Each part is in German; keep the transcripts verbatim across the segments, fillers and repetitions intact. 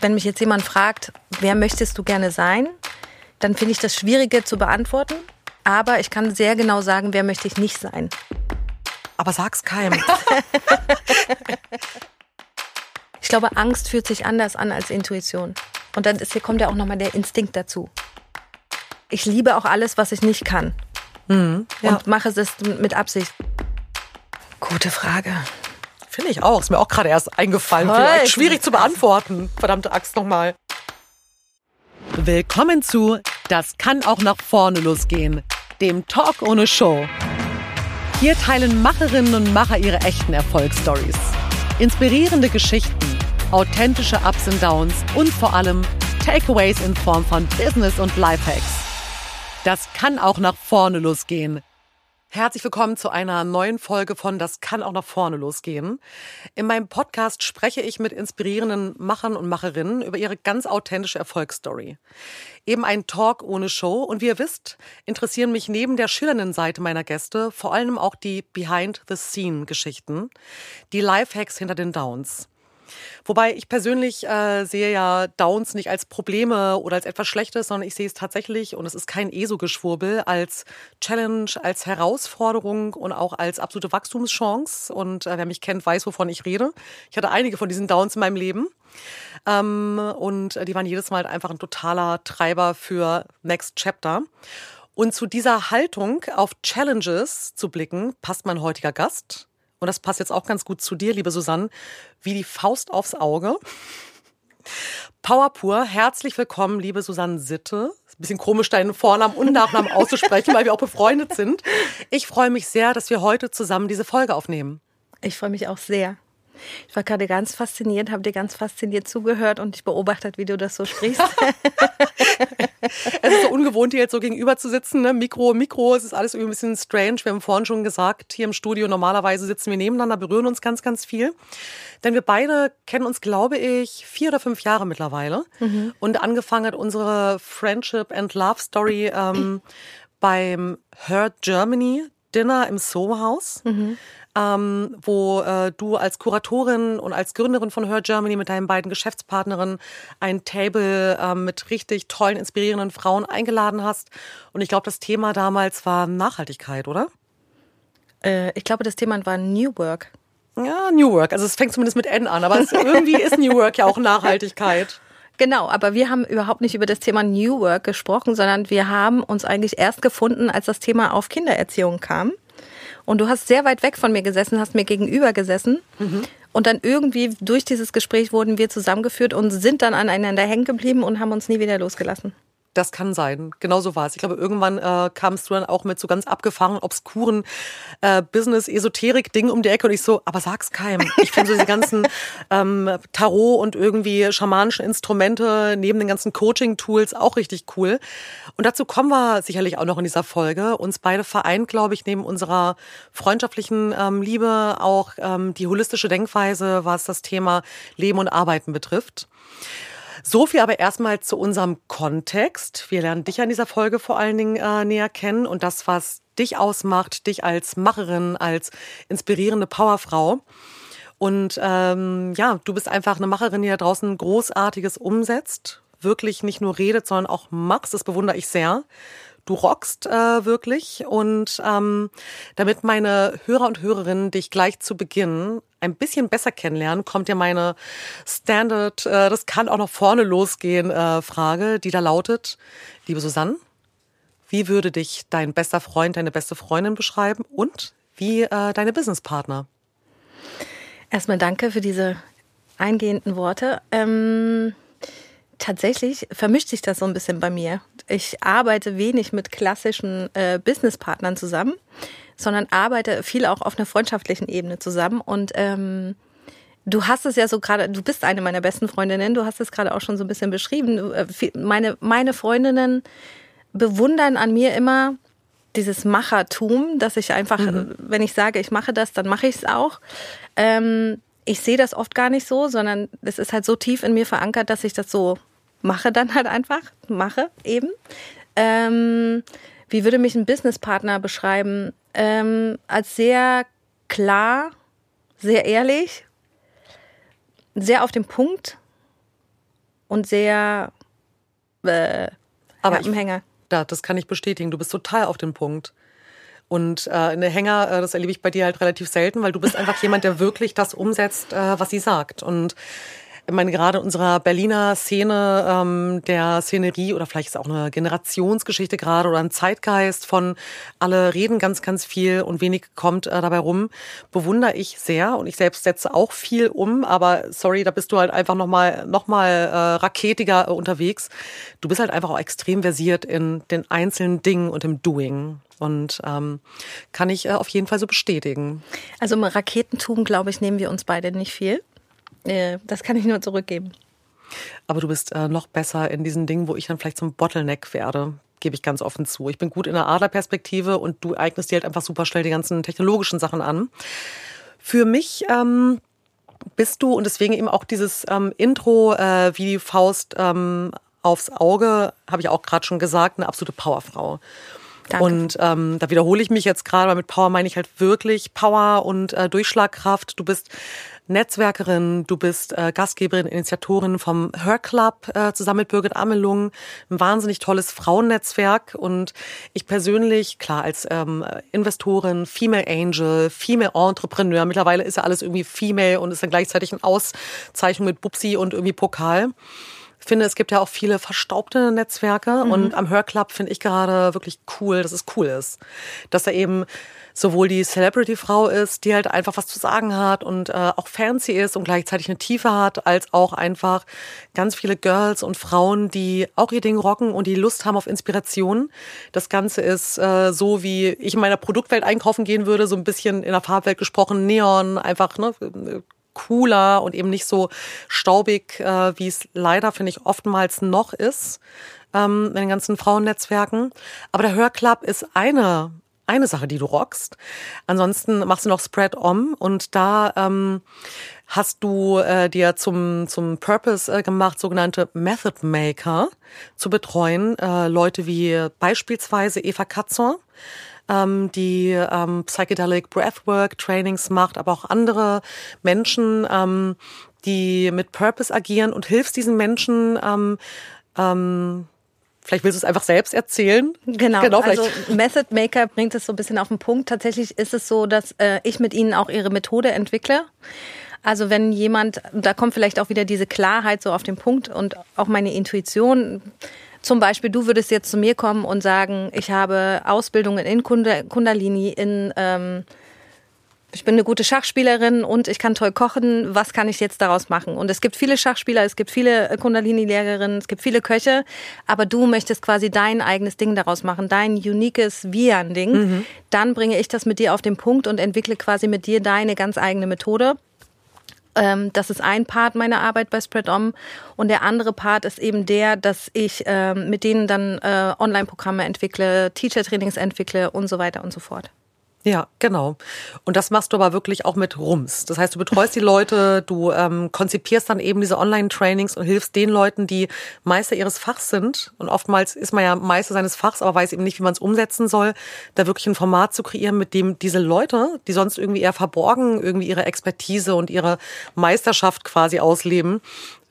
wenn mich jetzt jemand fragt, wer möchtest du gerne sein, dann finde ich das schwieriger zu beantworten. Aber ich kann sehr genau sagen, wer möchte ich nicht sein. Aber sag's keinem. Ich glaube, Angst fühlt sich anders an als Intuition. Und dann ist, hier kommt ja auch nochmal der Instinkt dazu. Ich liebe auch alles, was ich nicht kann. Mhm, ja. Und mache es mit Absicht. Gute Frage. Finde ich auch. Ist mir auch gerade erst eingefallen. Voll. Vielleicht schwierig zu beantworten. Verdammte Axt nochmal. Willkommen zu Das kann auch nach vorne losgehen, dem Talk ohne Show. Hier teilen Macherinnen und Macher ihre echten Erfolgsstories. Inspirierende Geschichten, authentische Ups und Downs und vor allem Takeaways in Form von Business- und Lifehacks. Das kann auch nach vorne losgehen. Herzlich willkommen zu einer neuen Folge von Das kann auch nach vorne losgehen. In meinem Podcast spreche ich mit inspirierenden Machern und Macherinnen über ihre ganz authentische Erfolgsstory. Eben ein Talk ohne Show und wie ihr wisst, interessieren mich neben der schillernden Seite meiner Gäste vor allem auch die Behind-the-Scene-Geschichten, die Lifehacks hinter den Downs. Wobei ich persönlich äh, sehe ja Downs nicht als Probleme oder als etwas Schlechtes, sondern ich sehe es tatsächlich, und es ist kein ESO-Geschwurbel, als Challenge, als Herausforderung und auch als absolute Wachstumschance. Und äh, wer mich kennt, weiß, wovon ich rede. Ich hatte einige von diesen Downs in meinem Leben. Ähm, und die waren jedes Mal einfach ein totaler Treiber für Next Chapter. Und zu dieser Haltung, auf Challenges zu blicken, passt mein heutiger Gast. Und das passt jetzt auch ganz gut zu dir, liebe Susann, wie die Faust aufs Auge. Power pur, herzlich willkommen, liebe Susann Sitte. Ist ein bisschen komisch, deinen Vornamen und Nachnamen auszusprechen, weil wir auch befreundet sind. Ich freue mich sehr, dass wir heute zusammen diese Folge aufnehmen. Ich freue mich auch sehr. Ich war gerade ganz fasziniert, habe dir ganz fasziniert zugehört und dich beobachtet, wie du das so sprichst. Es ist so ungewohnt, dir jetzt so gegenüber zu sitzen, ne? Mikro, Mikro, es ist alles irgendwie ein bisschen strange. Wir haben vorhin schon gesagt, hier im Studio normalerweise sitzen wir nebeneinander, berühren uns ganz, ganz viel. Denn wir beide kennen uns, glaube ich, vier oder fünf Jahre mittlerweile. Mhm. Und angefangen hat unsere Friendship and Love Story ähm, beim Her Germany Dinner im Soho House. Mhm. Ähm, wo äh, du als Kuratorin und als Gründerin von Her Germany mit deinen beiden Geschäftspartnerinnen ein Table äh, mit richtig tollen, inspirierenden Frauen eingeladen hast. Und ich glaube, das Thema damals war Nachhaltigkeit, oder? Äh, ich glaube, das Thema war New Work. Ja, New Work. Also es fängt zumindest mit N an, aber es, irgendwie ist New Work ja auch Nachhaltigkeit. Genau, aber wir haben überhaupt nicht über das Thema New Work gesprochen, sondern wir haben uns eigentlich erst gefunden, als das Thema auf Kindererziehung kam. Und du hast sehr weit weg von mir gesessen, hast mir gegenüber gesessen. Mhm. Und dann irgendwie durch dieses Gespräch wurden wir zusammengeführt und sind dann aneinander hängen geblieben und haben uns nie wieder losgelassen. Das kann sein. Genau so war es. Ich glaube, irgendwann äh, kamst du dann auch mit so ganz abgefahrenen, obskuren äh, Business-Esoterik-Dingen um die Ecke. Und ich so, aber sag's keinem. Ich finde so diese ganzen ähm, Tarot- und irgendwie schamanischen Instrumente neben den ganzen Coaching-Tools auch richtig cool. Und dazu kommen wir sicherlich auch noch in dieser Folge. Uns beide vereint, glaube ich, neben unserer freundschaftlichen ähm, Liebe auch ähm, die holistische Denkweise, was das Thema Leben und Arbeiten betrifft. So viel aber erstmal zu unserem Kontext. Wir lernen dich an dieser Folge vor allen Dingen äh, näher kennen und das, was dich ausmacht, dich als Macherin, als inspirierende Powerfrau. Und ähm, ja, du bist einfach eine Macherin, die da draußen Großartiges umsetzt, wirklich nicht nur redet, sondern auch machst. Das bewundere ich sehr. Du rockst äh, wirklich. Und ähm, damit meine Hörer und Hörerinnen dich gleich zu Beginn ein bisschen besser kennenlernen, kommt ja meine Standard, äh, das kann auch noch vorne losgehen, äh, Frage, die da lautet, liebe Susann, wie würde dich dein bester Freund, deine beste Freundin beschreiben und wie äh, deine Businesspartner? Erstmal danke für diese eingehenden Worte. Ähm, tatsächlich vermischt sich das so ein bisschen bei mir. Ich arbeite wenig mit klassischen äh, Businesspartnern zusammen, sondern arbeite viel auch auf einer freundschaftlichen Ebene zusammen. Und ähm, du hast es ja so gerade, du bist eine meiner besten Freundinnen, du hast es gerade auch schon so ein bisschen beschrieben. Meine, meine Freundinnen bewundern an mir immer dieses Machertum, dass ich einfach, mhm. wenn ich sage, ich mache das, dann mache ich es auch. Ähm, ich sehe das oft gar nicht so, sondern es ist halt so tief in mir verankert, dass ich das so mache dann halt einfach, mache eben. Ähm, wie würde mich ein Businesspartner beschreiben? Ähm, als sehr klar, sehr ehrlich, sehr auf den Punkt und sehr äh, aber im Hänger. Da, das kann ich bestätigen. Du bist total auf den Punkt. Und äh, eine Hänger, äh, das erlebe ich bei dir halt relativ selten, weil du bist einfach jemand, der wirklich das umsetzt, äh, was sie sagt. Und ich meine, gerade in unserer Berliner Szene, ähm, der Szenerie, oder vielleicht ist auch eine Generationsgeschichte gerade oder ein Zeitgeist von alle reden ganz, ganz viel und wenig kommt äh, dabei rum, bewundere ich sehr. Und ich selbst setze auch viel um, aber sorry, da bist du halt einfach nochmal noch mal, äh, raketiger äh, unterwegs. Du bist halt einfach auch extrem versiert in den einzelnen Dingen und im Doing. Und ähm, kann ich äh, auf jeden Fall so bestätigen. Also im Raketentum, glaube ich, nehmen wir uns beide nicht viel. Das kann ich nur zurückgeben. Aber du bist äh, noch besser in diesen Dingen, wo ich dann vielleicht zum Bottleneck werde, gebe ich ganz offen zu. Ich bin gut in der Adlerperspektive und du eignest dir halt einfach super schnell die ganzen technologischen Sachen an. Für mich ähm, bist du, und deswegen eben auch dieses ähm, Intro äh, wie die Faust ähm, aufs Auge, habe ich auch gerade schon gesagt, eine absolute Powerfrau. Danke. Und ähm, da wiederhole ich mich jetzt gerade, weil mit Power meine ich halt wirklich Power und äh, Durchschlagkraft. Du bist Netzwerkerin, du bist äh, Gastgeberin, Initiatorin vom H E R Klub äh, zusammen mit Birgit Amelung, ein wahnsinnig tolles Frauennetzwerk. Und ich persönlich, klar, als ähm, Investorin, Female Angel, Female Entrepreneur, mittlerweile ist ja alles irgendwie Female und ist dann gleichzeitig eine Auszeichnung mit Bubsi und irgendwie Pokal. Ich finde, es gibt ja auch viele verstaubte Netzwerke, mhm. und am H E R Klub finde ich gerade wirklich cool, dass es cool ist, dass da eben sowohl die Celebrity-Frau ist, die halt einfach was zu sagen hat und äh, auch fancy ist und gleichzeitig eine Tiefe hat, als auch einfach ganz viele Girls und Frauen, die auch ihr Ding rocken und die Lust haben auf Inspiration. Das Ganze ist äh, so, wie ich in meiner Produktwelt einkaufen gehen würde, so ein bisschen in der Farbwelt gesprochen, Neon, einfach, ne, cooler und eben nicht so staubig, äh, wie es leider, finde ich, oftmals noch ist, ähm, in den ganzen Frauennetzwerken. Aber der H E R Klub ist eine, eine Sache, die du rockst. Ansonsten machst du noch Spread Om und da ähm, hast du äh, dir zum, zum Purpose äh, gemacht, sogenannte MethodMaker zu betreuen. Äh, Leute wie beispielsweise Eva Katzon, die ähm, Psychedelic Breathwork Trainings macht, aber auch andere Menschen, ähm, die mit Purpose agieren, und hilfst diesen Menschen, ähm, ähm, vielleicht willst du es einfach selbst erzählen. Genau, genau, also Method Maker bringt es so ein bisschen auf den Punkt. Tatsächlich ist es so, dass äh, ich mit ihnen auch ihre Methode entwickle. Also wenn jemand, da kommt vielleicht auch wieder diese Klarheit so auf den Punkt und auch meine Intuition. Zum Beispiel, du würdest jetzt zu mir kommen und sagen, ich habe Ausbildungen in Kundalini, in ähm, ich bin eine gute Schachspielerin und ich kann toll kochen, was kann ich jetzt daraus machen? Und es gibt viele Schachspieler, es gibt viele Kundalini-Lehrerinnen, es gibt viele Köche, aber du möchtest quasi dein eigenes Ding daraus machen, dein uniques Vian-Ding. Mhm. Dann bringe ich das mit dir auf den Punkt und entwickle quasi mit dir deine ganz eigene Methode. Das ist ein Part meiner Arbeit bei Spread Om, und der andere Part ist eben der, dass ich äh, mit denen dann äh, Online-Programme entwickle, Teacher-Trainings entwickle und so weiter und so fort. Ja, genau. Und das machst du aber wirklich auch mit Rums. Das heißt, du betreust die Leute, du ähm, konzipierst dann eben diese Online-Trainings und hilfst den Leuten, die Meister ihres Fachs sind. Und oftmals ist man ja Meister seines Fachs, aber weiß eben nicht, wie man es umsetzen soll, da wirklich ein Format zu kreieren, mit dem diese Leute, die sonst irgendwie eher verborgen, irgendwie ihre Expertise und ihre Meisterschaft quasi ausleben,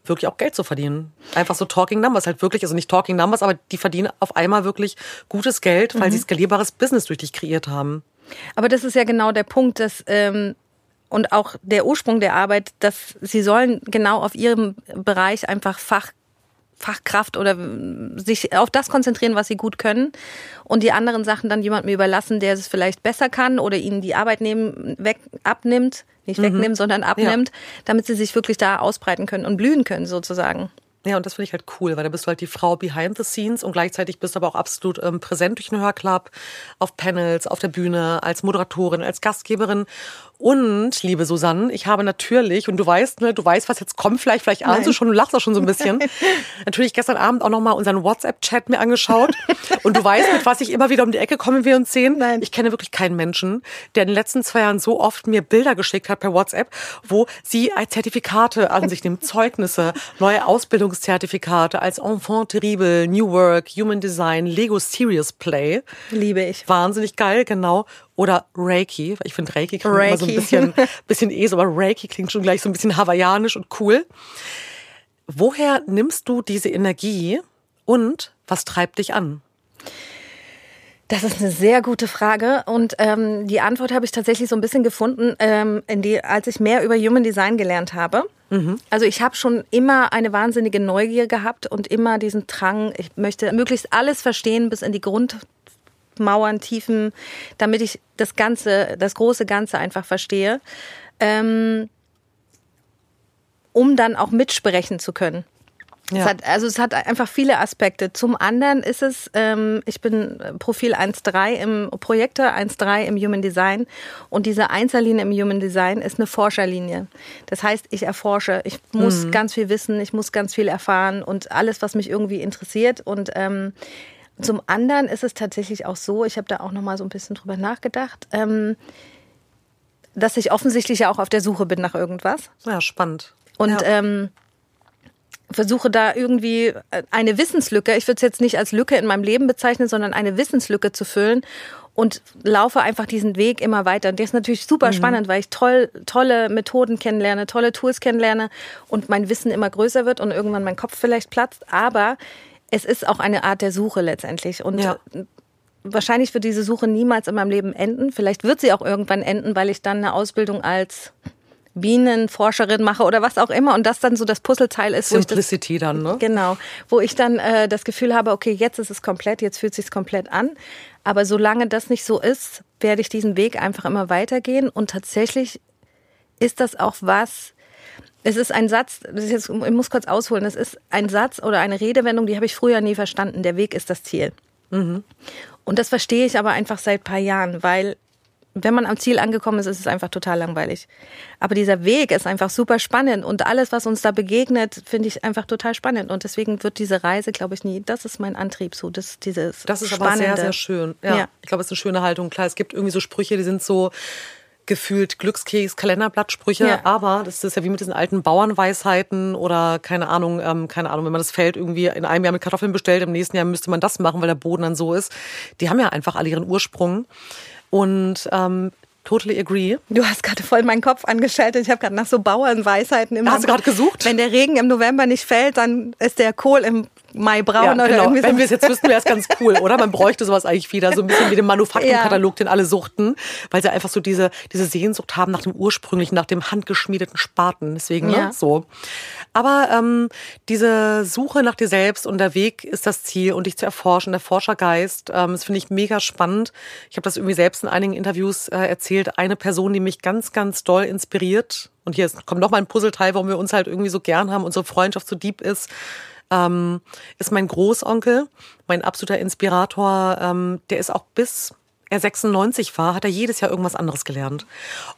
wirklich auch Geld zu verdienen. Einfach so Talking Numbers halt wirklich, also nicht Talking Numbers, aber die verdienen auf einmal wirklich gutes Geld, weil mhm. sie skalierbares Business durch dich kreiert haben. Aber das ist ja genau der Punkt, dass ähm, und auch der Ursprung der Arbeit, dass sie sollen genau auf ihrem Bereich einfach Fach, Fachkraft oder sich auf das konzentrieren, was sie gut können, und die anderen Sachen dann jemandem überlassen, der es vielleicht besser kann oder ihnen die Arbeit nehmen, weg, abnimmt, nicht mhm. wegnimmt, sondern abnimmt, ja. damit sie sich wirklich da ausbreiten können und blühen können sozusagen. Ja, und das finde ich halt cool, weil da bist du halt die Frau behind the scenes und gleichzeitig bist du aber auch absolut ähm, präsent durch den H E R Klub, auf Panels, auf der Bühne, als Moderatorin, als Gastgeberin. Und, liebe Susann, ich habe natürlich, und du weißt, ne, du weißt, was jetzt kommt, vielleicht, vielleicht ahnst du schon, du lachst auch schon so ein bisschen, natürlich gestern Abend auch nochmal unseren WhatsApp-Chat mir angeschaut. Und du weißt, mit was ich immer wieder um die Ecke komme, wenn wir uns sehen. Nein. Ich kenne wirklich keinen Menschen, der in den letzten zwei Jahren so oft mir Bilder geschickt hat per WhatsApp, wo sie als Zertifikate an sich nimmt, Zeugnisse, neue Ausbildungen, Zertifikate als Enfant Terrible, New Work, Human Design, Lego Serious Play. Liebe ich. Wahnsinnig geil, genau. Oder Reiki. Ich finde Reiki klingt Reiki. immer so ein bisschen, bisschen es, aber Reiki klingt schon gleich so ein bisschen hawaiianisch und cool. Woher nimmst du diese Energie und was treibt dich an? Das ist eine sehr gute Frage und ähm, die Antwort habe ich tatsächlich so ein bisschen gefunden, ähm, in die, als ich mehr über Human Design gelernt habe. Mhm. Also ich habe schon immer eine wahnsinnige Neugier gehabt und immer diesen Drang, ich möchte möglichst alles verstehen bis in die Grundmauern, Tiefen, damit ich das Ganze, das große Ganze einfach verstehe, ähm, um dann auch mitsprechen zu können. Ja. Es hat, also es hat einfach viele Aspekte. Zum anderen ist es, ähm, ich bin Profil eins drei im Projektor, eins drei im Human Design und diese Einserlinie im Human Design ist eine Forscherlinie. Das heißt, ich erforsche, ich muss mhm. ganz viel wissen, ich muss ganz viel erfahren und alles, was mich irgendwie interessiert. Und ähm, zum anderen ist es tatsächlich auch so, ich habe da auch nochmal so ein bisschen drüber nachgedacht, ähm, dass ich offensichtlich ja auch auf der Suche bin nach irgendwas. Ja, spannend. Und ja. ähm, versuche da irgendwie eine Wissenslücke, ich würde es jetzt nicht als Lücke in meinem Leben bezeichnen, sondern eine Wissenslücke zu füllen und laufe einfach diesen Weg immer weiter. Und der ist natürlich super mhm. spannend, weil ich toll, tolle Methoden kennenlerne, tolle Tools kennenlerne und mein Wissen immer größer wird und irgendwann mein Kopf vielleicht platzt. Aber es ist auch eine Art der Suche letztendlich. Und ja. wahrscheinlich wird diese Suche niemals in meinem Leben enden. Vielleicht wird sie auch irgendwann enden, weil ich dann eine Ausbildung als Bienenforscherin mache oder was auch immer und das dann so das Puzzleteil ist. Simplicity das, dann, ne? Genau, wo ich dann äh, das Gefühl habe, okay, jetzt ist es komplett, jetzt fühlt es sich komplett an, aber solange das nicht so ist, werde ich diesen Weg einfach immer weitergehen und tatsächlich ist das auch was, es ist ein Satz, das ist jetzt, ich muss kurz ausholen, es ist ein Satz oder eine Redewendung, die habe ich früher nie verstanden, der Weg ist das Ziel. Mhm. Und das verstehe ich aber einfach seit ein paar Jahren, weil wenn man am Ziel angekommen ist, ist es einfach total langweilig. Aber dieser Weg ist einfach super spannend und alles, was uns da begegnet, finde ich einfach total spannend. Und deswegen wird diese Reise, glaube ich, nie, das ist mein Antrieb so, das, dieses Das ist Spannende. Aber sehr, sehr schön. Ja, ja. Ich glaube, es ist eine schöne Haltung. Klar, es gibt irgendwie so Sprüche, die sind so gefühlt Glückskeks, Kalenderblattsprüche, ja. aber das ist ja wie mit diesen alten Bauernweisheiten oder keine Ahnung, ähm, keine Ahnung, wenn man das Feld irgendwie in einem Jahr mit Kartoffeln bestellt, im nächsten Jahr müsste man das machen, weil der Boden dann so ist. Die haben ja einfach alle ihren Ursprung. Und ähm, totally agree. Du hast gerade voll meinen Kopf angeschaltet. Ich habe gerade nach so Bauernweisheiten im Hast du gerade gesucht? Wenn der Regen im November nicht fällt, dann ist der Kohl im Mai braun ja, oder genau. irgendwie so. Wenn wir es jetzt wüssten, wäre es ganz cool, oder? Man bräuchte sowas eigentlich wieder. So ein bisschen wie den Manufaktenkatalog, den alle suchten. Weil sie einfach so diese, diese Sehnsucht haben nach dem ursprünglichen, nach dem handgeschmiedeten Spaten. Deswegen, ja. ne? So. Aber ähm, diese Suche nach dir selbst und der Weg ist das Ziel und dich zu erforschen, der Forschergeist, ähm, das finde ich mega spannend. Ich habe das irgendwie selbst in einigen Interviews äh, erzählt. Eine Person, die mich ganz, ganz doll inspiriert. Und hier kommt noch mal ein Puzzleteil, warum wir uns halt irgendwie so gern haben, unsere Freundschaft so deep ist. Ähm, ist mein Großonkel, mein absoluter Inspirator, ähm, der ist auch bis er sechsundneunzig war, hat er jedes Jahr irgendwas anderes gelernt.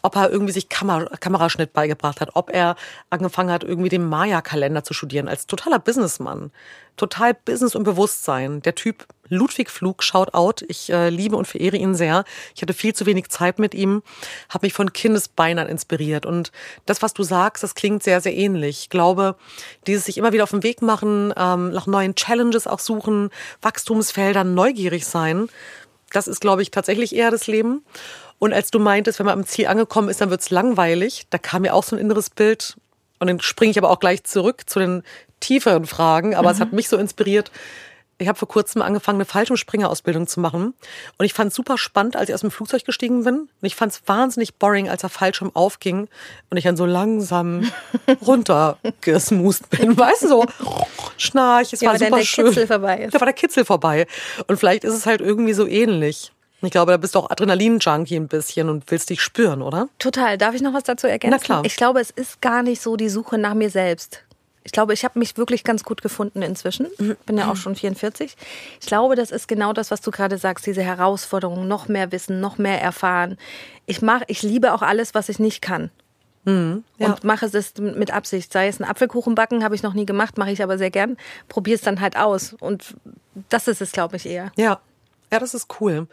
Ob er irgendwie sich Kamer- Kameraschnitt beigebracht hat, ob er angefangen hat, irgendwie den Maya-Kalender zu studieren, als totaler Businessmann. Total Business und Bewusstsein. Der Typ Ludwig Flug, shout out. Ich äh, liebe und verehre ihn sehr. Ich hatte viel zu wenig Zeit mit ihm, habe mich von Kindesbeinen an inspiriert. Und das, was du sagst, das klingt sehr, sehr ähnlich. Ich glaube, dieses sich immer wieder auf den Weg machen, ähm, nach neuen Challenges auch suchen, Wachstumsfeldern neugierig sein, das ist, glaube ich, tatsächlich eher das Leben. Und als du meintest, wenn man am Ziel angekommen ist, dann wird's langweilig. Da kam mir auch so ein inneres Bild. Und dann springe ich aber auch gleich zurück zu den tieferen Fragen. Aber mhm. es hat mich so inspiriert. Ich habe vor kurzem angefangen, eine Fallschirmspringer-Ausbildung zu machen. Und ich fand es super spannend, als ich aus dem Flugzeug gestiegen bin. Und ich fand es wahnsinnig boring, als der Fallschirm aufging und ich dann so langsam runtergesmoost bin. Weißt du, so schnarch, es ja, war super der schön. Kitzel vorbei ist. Da war der Kitzel vorbei. Und vielleicht ist es halt irgendwie so ähnlich. Ich glaube, da bist du auch Adrenalin-Junkie ein bisschen und willst dich spüren, oder? Total. Darf ich noch was dazu ergänzen? Na klar. Ich glaube, es ist gar nicht so die Suche nach mir selbst. Ich glaube, ich habe mich wirklich ganz gut gefunden inzwischen. Bin ja auch schon vierundvierzig. Ich glaube, das ist genau das, was du gerade sagst, diese Herausforderung, noch mehr wissen, noch mehr erfahren. Ich mache, ich liebe auch alles, was ich nicht kann. Mhm, ja. Und mache es mit Absicht. Sei es ein Apfelkuchen backen, habe ich noch nie gemacht, mache ich aber sehr gern. Probiere es dann halt aus. Und das ist es, glaube ich, eher. Ja. Ja, das ist cool.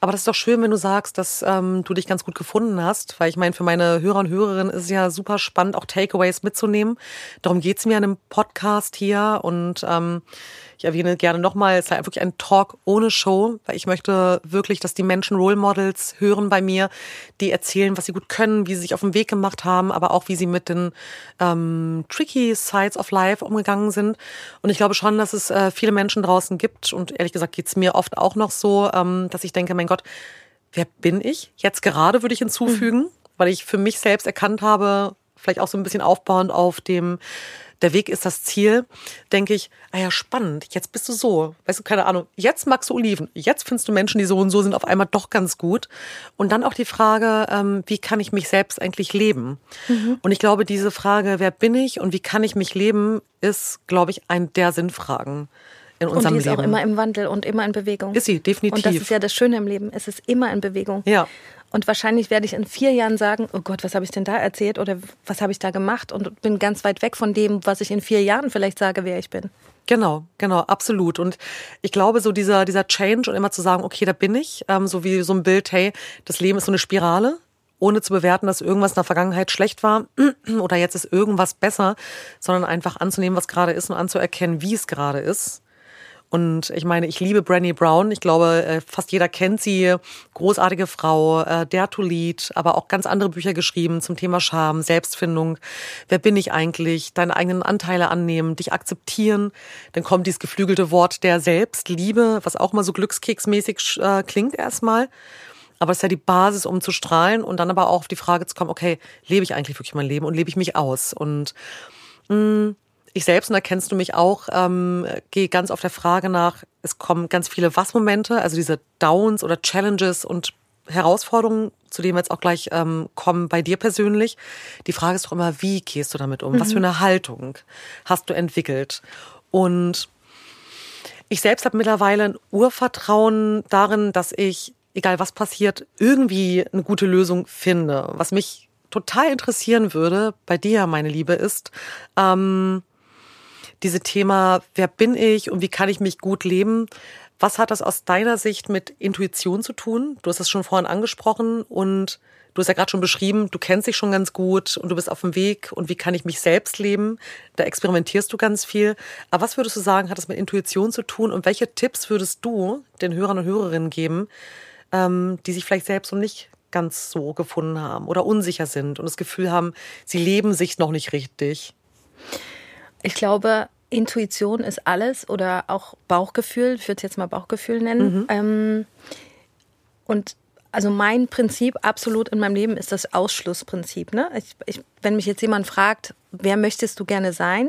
Aber das ist doch schön, wenn du sagst, dass ähm, du dich ganz gut gefunden hast. Weil ich meine, für meine Hörer und Hörerinnen ist es ja super spannend, auch Takeaways mitzunehmen. Darum geht's mir an einem Podcast hier. Und ähm, Ich erwähne gerne nochmal, es ist halt wirklich ein Talk ohne Show, weil ich möchte wirklich, dass die Menschen Role Models hören bei mir, die erzählen, was sie gut können, wie sie sich auf den Weg gemacht haben, aber auch wie sie mit den ähm, tricky sides of life umgegangen sind. Und ich glaube schon, dass es äh, viele Menschen draußen gibt und ehrlich gesagt geht es mir oft auch noch so, ähm, dass ich denke, mein Gott, wer bin ich? Jetzt gerade würde ich hinzufügen, mhm. weil ich für mich selbst erkannt habe, vielleicht auch so ein bisschen aufbauend auf dem, der Weg ist das Ziel, denke ich, ah ja, spannend, jetzt bist du so, weißt du, keine Ahnung, jetzt magst du Oliven, jetzt findest du Menschen, die so und so sind, auf einmal doch ganz gut. Und dann auch die Frage, ähm, wie kann ich mich selbst eigentlich leben? Mhm. Und ich glaube, diese Frage, wer bin ich und wie kann ich mich leben, ist, glaube ich, ein der Sinnfragen in unserem Leben. Und die ist Leben. Auch immer im Wandel und immer in Bewegung. Ist sie, definitiv. Und das ist ja das Schöne im Leben, es ist immer in Bewegung. Ja. Und wahrscheinlich werde ich in vier Jahren sagen, oh Gott, was habe ich denn da erzählt oder was habe ich da gemacht und bin ganz weit weg von dem, was ich in vier Jahren vielleicht sage, wer ich bin. Genau, genau, absolut. Und ich glaube, so dieser, dieser Change und immer zu sagen, okay, da bin ich, ähm, so wie so ein Bild, hey, das Leben ist so eine Spirale, ohne zu bewerten, dass irgendwas in der Vergangenheit schlecht war oder jetzt ist irgendwas besser, sondern einfach anzunehmen, was gerade ist und anzuerkennen, wie es gerade ist. Und ich meine, ich liebe Brené Brown. Ich glaube, fast jeder kennt sie. Großartige Frau, Dare to Lead, aber auch ganz andere Bücher geschrieben zum Thema Scham, Selbstfindung. Wer bin ich eigentlich? Deine eigenen Anteile annehmen, dich akzeptieren. Dann kommt dieses geflügelte Wort der Selbstliebe, was auch mal so glückskeksmäßig äh, klingt erstmal. Aber es ist ja die Basis, um zu strahlen und dann aber auch auf die Frage zu kommen, okay, lebe ich eigentlich wirklich mein Leben und lebe ich mich aus? Und mh, ich selbst, und da kennst du mich auch, ähm, gehe ganz auf der Frage nach, es kommen ganz viele Was-Momente, also diese Downs oder Challenges und Herausforderungen, zu denen wir jetzt auch gleich ähm, kommen bei dir persönlich. Die Frage ist doch immer, wie gehst du damit um? Mhm. Was für eine Haltung hast du entwickelt? Und ich selbst habe mittlerweile ein Urvertrauen darin, dass ich, egal was passiert, irgendwie eine gute Lösung finde. Was mich total interessieren würde, bei dir, meine Liebe, ist, ähm, diese Thema, wer bin ich und wie kann ich mich gut leben? Was hat das aus deiner Sicht mit Intuition zu tun? Du hast es schon vorhin angesprochen und du hast ja gerade schon beschrieben, du kennst dich schon ganz gut und du bist auf dem Weg und wie kann ich mich selbst leben? Da experimentierst du ganz viel. Aber was würdest du sagen, hat das mit Intuition zu tun und welche Tipps würdest du den Hörern und Hörerinnen geben, ähm, die sich vielleicht selbst noch nicht ganz so gefunden haben oder unsicher sind und das Gefühl haben, sie leben sich noch nicht richtig? Ich glaube, Intuition ist alles oder auch Bauchgefühl, ich würde es jetzt mal Bauchgefühl nennen. Mhm. Ähm, und also mein Prinzip absolut in meinem Leben ist das Ausschlussprinzip. Ne? Ich, ich, wenn mich jetzt jemand fragt, wer möchtest du gerne sein,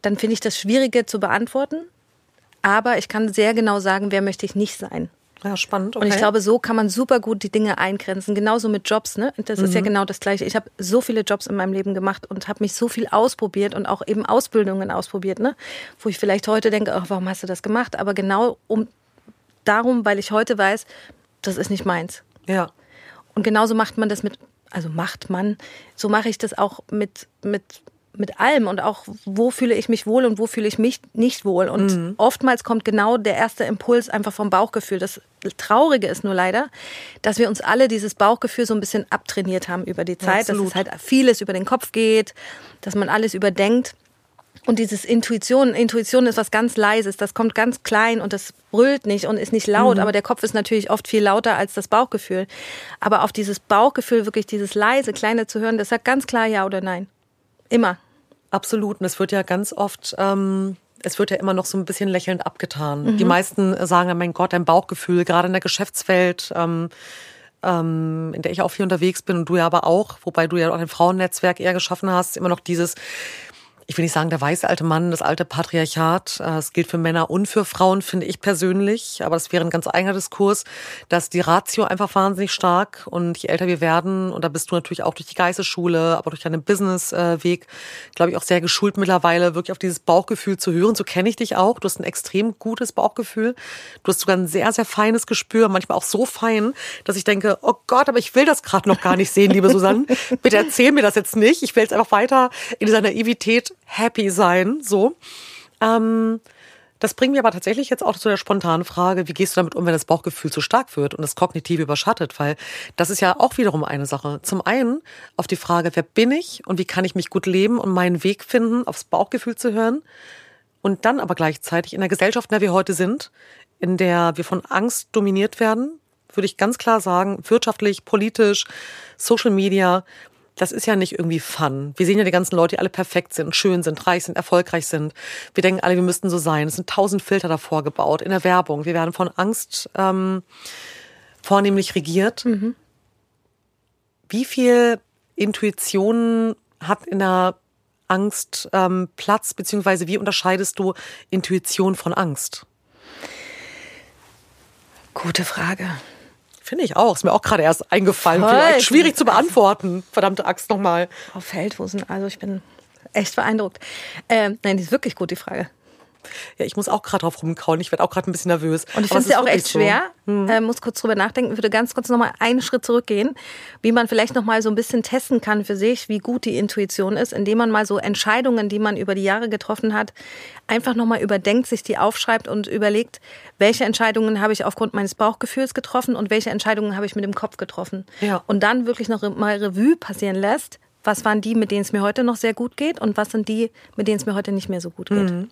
dann finde ich das schwieriger zu beantworten. Aber ich kann sehr genau sagen, wer möchte ich nicht sein. Ja, spannend. Okay. Und ich glaube, so kann man super gut die Dinge eingrenzen. Genauso mit Jobs, ne? Das mhm. ist ja genau das Gleiche. Ich habe so viele Jobs in meinem Leben gemacht und habe mich so viel ausprobiert und auch eben Ausbildungen ausprobiert, ne? Wo ich vielleicht heute denke, oh, warum hast du das gemacht? Aber genau um darum, weil ich heute weiß, das ist nicht meins. Ja. Und genauso macht man das mit, also macht man, so mache ich das auch mit, mit, mit allem und auch, wo fühle ich mich wohl und wo fühle ich mich nicht wohl. Und mhm. oftmals kommt genau der erste Impuls einfach vom Bauchgefühl. Das Traurige ist nur leider, dass wir uns alle dieses Bauchgefühl so ein bisschen abtrainiert haben über die Zeit, ja, dass es halt vieles über den Kopf geht, dass man alles überdenkt. Und dieses Intuition, Intuition ist was ganz Leises, das kommt ganz klein und das brüllt nicht und ist nicht laut, mhm. aber der Kopf ist natürlich oft viel lauter als das Bauchgefühl. Aber auf dieses Bauchgefühl, wirklich dieses leise, kleine zu hören, das sagt ganz klar ja oder nein. Immer. Absolut. Und es wird ja ganz oft, ähm, es wird ja immer noch so ein bisschen lächelnd abgetan. Mhm. Die meisten sagen, mein Gott, dein Bauchgefühl, gerade in der Geschäftswelt, ähm, ähm, in der ich auch viel unterwegs bin und du ja aber auch, wobei du ja auch ein Frauennetzwerk eher geschaffen hast, immer noch dieses, ich will nicht sagen, der weiße alte Mann, das alte Patriarchat, das gilt für Männer und für Frauen, finde ich persönlich, aber das wäre ein ganz eigener Diskurs, dass die Ratio einfach wahnsinnig stark und je älter wir werden, und da bist du natürlich auch durch die Geistesschule, aber durch deinen Businessweg, glaube ich, auch sehr geschult mittlerweile, wirklich auf dieses Bauchgefühl zu hören, so kenne ich dich auch, du hast ein extrem gutes Bauchgefühl, du hast sogar ein sehr, sehr feines Gespür, manchmal auch so fein, dass ich denke, oh Gott, aber ich will das gerade noch gar nicht sehen, liebe Susann, bitte erzähl mir das jetzt nicht, ich will jetzt einfach weiter in dieser Naivität happy sein, so. Ähm, das bringt mich aber tatsächlich jetzt auch zu der spontanen Frage, wie gehst du damit um, wenn das Bauchgefühl zu stark wird und das Kognitive überschattet? Weil das ist ja auch wiederum eine Sache. Zum einen auf die Frage, wer bin ich und wie kann ich mich gut leben und meinen Weg finden, aufs Bauchgefühl zu hören. und dann aber gleichzeitig in der Gesellschaft, in der wir heute sind, in der wir von Angst dominiert werden, würde ich ganz klar sagen, wirtschaftlich, politisch, Social Media, das ist ja nicht irgendwie fun. Wir sehen ja die ganzen Leute, die alle perfekt sind, schön sind, reich sind, erfolgreich sind. Wir denken alle, wir müssten so sein. Es sind tausend Filter davor gebaut in der Werbung. Wir werden von Angst ähm, vornehmlich regiert. Mhm. Wie viel Intuition hat in der Angst ähm, Platz, beziehungsweise wie unterscheidest du Intuition von Angst? Gute Frage. Finde ich auch. Ist mir auch gerade erst eingefallen. Vielleicht schwierig zu beantworten. Verdammte Axt nochmal. Frau Feldhusen, also ich bin echt beeindruckt. Ähm, nein, die ist wirklich gut, die Frage. Ja, ich muss auch gerade drauf rumkauen. Ich werde auch gerade ein bisschen nervös. Und ich finde es ja auch echt schwer. So. Hm. Äh, muss kurz drüber nachdenken. Ich würde ganz kurz nochmal einen Schritt zurückgehen, wie man vielleicht nochmal so ein bisschen testen kann für sich, wie gut die Intuition ist, indem man mal so Entscheidungen, die man über die Jahre getroffen hat, einfach nochmal überdenkt, sich die aufschreibt und überlegt, welche Entscheidungen habe ich aufgrund meines Bauchgefühls getroffen und welche Entscheidungen habe ich mit dem Kopf getroffen. Ja. Und dann wirklich noch mal Revue passieren lässt, was waren die, mit denen es mir heute noch sehr gut geht und was sind die, mit denen es mir heute nicht mehr so gut geht. Mhm.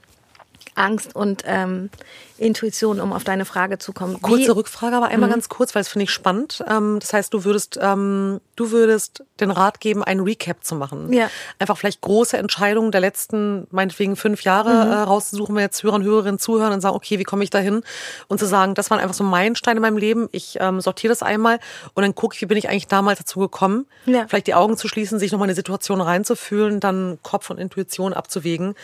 Angst und ähm, Intuition, um auf deine Frage zu kommen. Kurze Wie? Rückfrage, aber einmal mhm. ganz kurz, weil das finde ich spannend. Ähm, das heißt, du würdest, ähm, du würdest den Rat geben, einen Recap zu machen. Ja. Einfach vielleicht große Entscheidungen der letzten, meinetwegen fünf Jahre mhm. äh, rauszusuchen, wenn jetzt Hörer und Hörerinnen zuhören und sagen, okay, wie komme ich da hin? Und zu sagen, das waren einfach so Meilensteine in meinem Leben. Ich ähm, sortiere das einmal und dann gucke ich, wie bin ich eigentlich damals dazu gekommen? Ja. Vielleicht die Augen zu schließen, sich nochmal in die Situation reinzufühlen, dann Kopf und Intuition abzuwägen.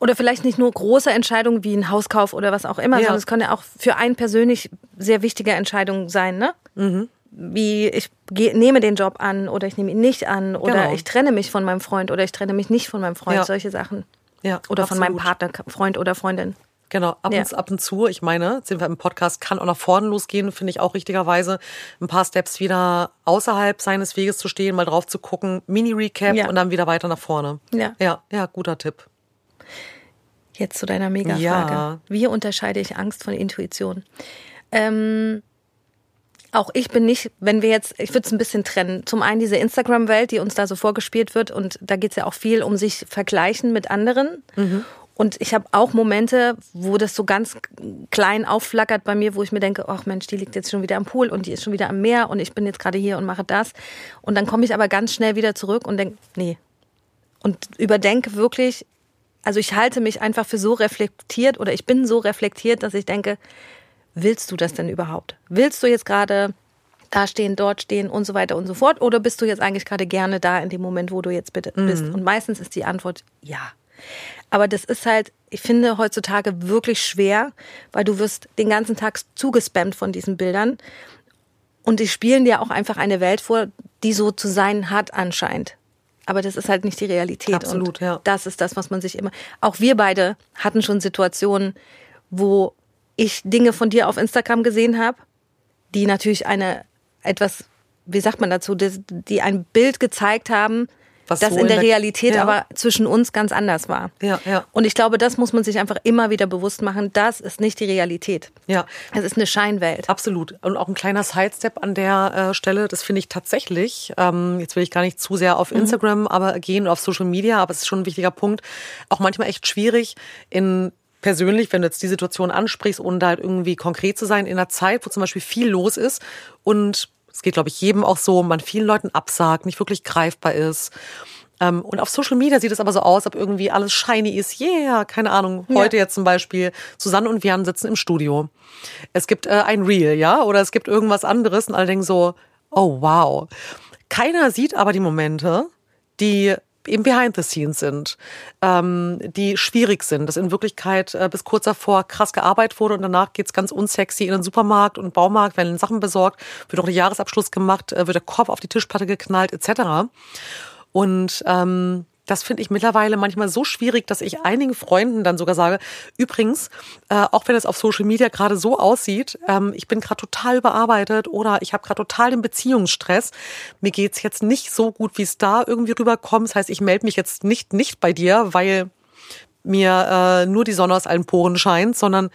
Oder vielleicht nicht nur große Entscheidungen wie ein Hauskauf oder was auch immer, ja. sondern es können ja auch für einen persönlich sehr wichtige Entscheidungen sein, ne? Mhm. Wie ich gehe, nehme den Job an oder ich nehme ihn nicht an oder genau. ich trenne mich von meinem Freund oder ich trenne mich nicht von meinem Freund, ja. solche Sachen. Ja, oder absolut. Von meinem Partner, Freund oder Freundin. Genau, ab, ja. und, ab und zu, ich meine, jetzt sind wir im Podcast, kann auch nach vorne losgehen, finde ich auch richtigerweise, ein paar Steps wieder außerhalb seines Weges zu stehen, mal drauf zu gucken, Mini-Recap ja. und dann wieder weiter nach vorne. Ja, ja, ja, guter Tipp. Jetzt zu deiner Mega-Frage. Ja. Wie unterscheide ich Angst von Intuition? Ähm, auch ich bin nicht, wenn wir jetzt, ich würde es ein bisschen trennen. Zum einen diese Instagram-Welt, die uns da so vorgespielt wird und da geht es ja auch viel um sich vergleichen mit anderen. Mhm. Und ich habe auch Momente, wo das so ganz klein aufflackert bei mir, wo ich mir denke, ach Mensch, die liegt jetzt schon wieder am Pool und die ist schon wieder am Meer und ich bin jetzt gerade hier und mache das. Und dann komme ich aber ganz schnell wieder zurück und denke, nee. Und überdenke wirklich, also ich halte mich einfach für so reflektiert oder ich bin so reflektiert, dass ich denke, willst du das denn überhaupt? Willst du jetzt gerade da stehen, dort stehen und so weiter und so fort? Oder bist du jetzt eigentlich gerade gerne da in dem Moment, wo du jetzt bitte bist? Mhm. Und meistens ist die Antwort ja. Aber das ist halt, ich finde heutzutage wirklich schwer, weil du wirst den ganzen Tag zugespammt von diesen Bildern. Und die spielen dir auch einfach eine Welt vor, die so zu sein hat anscheinend. Aber das ist halt nicht die Realität. Absolut, und ja. das ist das, was man sich immer... Auch wir beide hatten schon Situationen, wo ich Dinge von dir auf Instagram gesehen habe, die natürlich eine etwas, wie sagt man dazu, die, die ein Bild gezeigt haben, was das so in der, der Realität ja. aber zwischen uns ganz anders war. Ja, ja. Und ich glaube, das muss man sich einfach immer wieder bewusst machen. Das ist nicht die Realität. Ja. Es ist eine Scheinwelt. Absolut. Und auch ein kleiner Sidestep an der äh, Stelle, das finde ich tatsächlich, ähm, jetzt will ich gar nicht zu sehr auf Instagram mhm. aber gehen, auf Social Media, aber es ist schon ein wichtiger Punkt, auch manchmal echt schwierig in... persönlich, wenn du jetzt die Situation ansprichst, ohne da halt irgendwie konkret zu sein, in einer Zeit, wo zum Beispiel viel los ist und es geht, glaube ich, jedem auch so, man vielen Leuten absagt, nicht wirklich greifbar ist. Und auf Social Media sieht es aber so aus, ob irgendwie alles shiny ist. Yeah, keine Ahnung. Heute ja. jetzt zum Beispiel, Susann und Vian sitzen im Studio. Es gibt äh, ein Reel, ja, oder es gibt irgendwas anderes und alle denken so, oh wow. Keiner sieht aber die Momente, die... eben behind the scenes sind, ähm, die schwierig sind, dass in Wirklichkeit äh, bis kurz davor krass gearbeitet wurde und danach geht's ganz unsexy in den Supermarkt und Baumarkt, werden Sachen besorgt, wird auch der Jahresabschluss gemacht, äh, wird der Kopf auf die Tischplatte geknallt et cetera. Und ähm, das finde ich mittlerweile manchmal so schwierig, dass ich einigen Freunden dann sogar sage, übrigens, äh, auch wenn es auf Social Media gerade so aussieht, ähm, ich bin gerade total überarbeitet oder ich habe gerade total den Beziehungsstress, mir geht's jetzt nicht so gut, wie es da irgendwie rüberkommt. Das heißt, ich melde mich jetzt nicht nicht bei dir, weil mir äh, nur die Sonne aus allen Poren scheint, sondern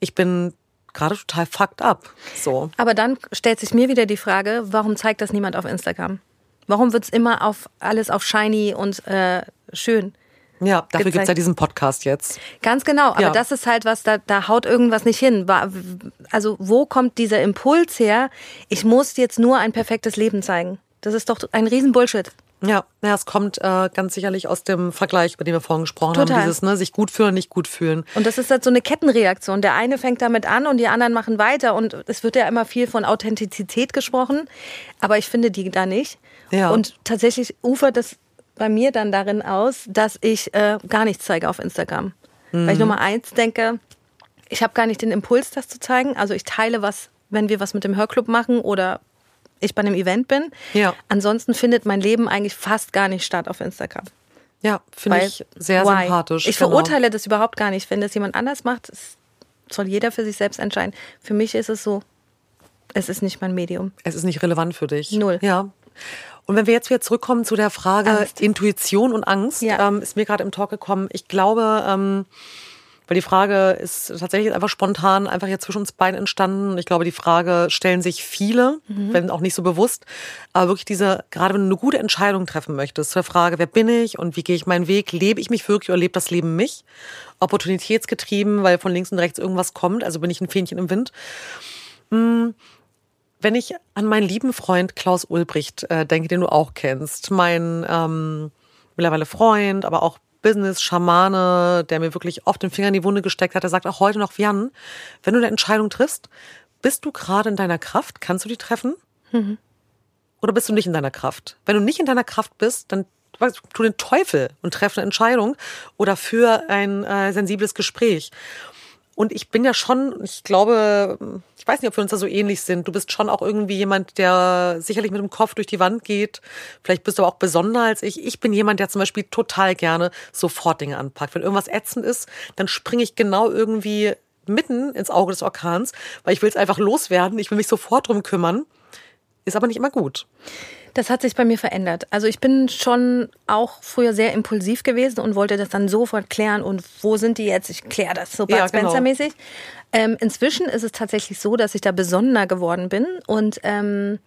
ich bin gerade total fucked up. So. Aber dann stellt sich mir wieder die Frage, warum zeigt das niemand auf Instagram? Warum wird's immer auf alles auf shiny und äh, schön? Ja, dafür gezeigt. Gibt's ja diesen Podcast jetzt. Ganz genau, aber ja. das ist halt was, da, da haut irgendwas nicht hin. Also wo kommt dieser Impuls her, ich muss jetzt nur ein perfektes Leben zeigen? Das ist doch ein riesen Bullshit. Ja, ja, es kommt äh, ganz sicherlich aus dem Vergleich, über den wir vorhin gesprochen Total. haben, dieses ne, sich gut fühlen, nicht gut fühlen. Und das ist halt so eine Kettenreaktion. Der eine fängt damit an und die anderen machen weiter. Und es wird ja immer viel von Authentizität gesprochen, aber ich finde die da nicht. Ja. Und tatsächlich ufert das bei mir dann darin aus, dass ich äh, gar nichts zeige auf Instagram. Mhm. Weil ich Nummer eins denke, ich habe gar nicht den Impuls, das zu zeigen. Also ich teile was, wenn wir was mit dem H E R Klub machen oder ich bei einem Event bin. Ja. Ansonsten findet mein Leben eigentlich fast gar nicht statt auf Instagram. Ja, finde ich sehr why? sympathisch. Ich genau. verurteile das überhaupt gar nicht. Wenn das jemand anders macht, soll jeder für sich selbst entscheiden. Für mich ist es so, es ist nicht mein Medium. Es ist nicht relevant für dich. Null. Ja. Und wenn wir jetzt wieder zurückkommen zu der Frage Angst. Intuition und Angst, ja. ähm, ist mir gerade im Talk gekommen. Ich glaube, ähm, weil die Frage ist tatsächlich einfach spontan, einfach jetzt zwischen uns beiden entstanden. Und ich glaube, die Frage stellen sich viele, mhm. wenn auch nicht so bewusst, aber wirklich diese, gerade wenn du eine gute Entscheidung treffen möchtest, zur Frage, wer bin ich und wie gehe ich meinen Weg, lebe ich mich wirklich oder lebt das Leben mich? Opportunitätsgetrieben, weil von links und rechts irgendwas kommt, also bin ich ein Fähnchen im Wind. Hm. Wenn ich an meinen lieben Freund Klaus Ulbricht äh, denke, den du auch kennst, mein ähm, mittlerweile Freund, aber auch Business-Schamane, der mir wirklich oft den Finger in die Wunde gesteckt hat, der sagt auch heute noch, Vian, wenn du eine Entscheidung triffst, bist du gerade in deiner Kraft? Kannst du die treffen? Mhm. Oder bist du nicht in deiner Kraft? Wenn du nicht in deiner Kraft bist, dann tu den Teufel und treff eine Entscheidung oder für ein äh, sensibles Gespräch. Und ich bin ja schon, ich glaube, ich weiß nicht, ob wir uns da so ähnlich sind. Du bist schon auch irgendwie jemand, der sicherlich mit dem Kopf durch die Wand geht. Vielleicht bist du aber auch besonder als ich. Ich bin jemand, der zum Beispiel total gerne sofort Dinge anpackt. Wenn irgendwas ätzend ist, dann springe ich genau irgendwie mitten ins Auge des Orkans, weil ich will es einfach loswerden. Ich will mich sofort drum kümmern. Ist aber nicht immer gut. Das hat sich bei mir verändert. Also ich bin schon auch früher sehr impulsiv gewesen und wollte das dann sofort klären. Und wo sind die jetzt? Ich kläre das so Bart ja, genau. Spencer-mäßig. Ähm, inzwischen ist es tatsächlich so, dass ich da besonderer geworden bin. Und, ähm,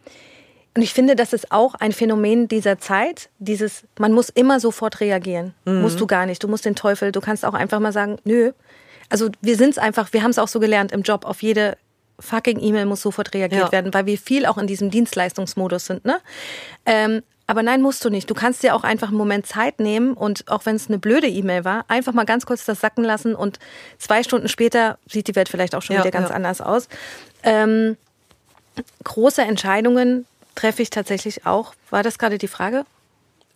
und ich finde, das ist auch ein Phänomen dieser Zeit. Dieses, man muss immer sofort reagieren. Mhm. Musst du gar nicht. Du musst den Teufel. Du kannst auch einfach mal sagen, nö. Also wir sind es einfach, wir haben es auch so gelernt im Job, auf jede fucking E-Mail muss sofort reagiert ja. werden, weil wir viel auch in diesem Dienstleistungsmodus sind, ne? Ähm, aber nein, musst du nicht. Du kannst dir auch einfach einen Moment Zeit nehmen und auch wenn es eine blöde E-Mail war, einfach mal ganz kurz das sacken lassen und zwei Stunden später sieht die Welt vielleicht auch schon ja, wieder ganz ja. anders aus. Ähm, große Entscheidungen treffe ich tatsächlich auch. War das gerade die Frage?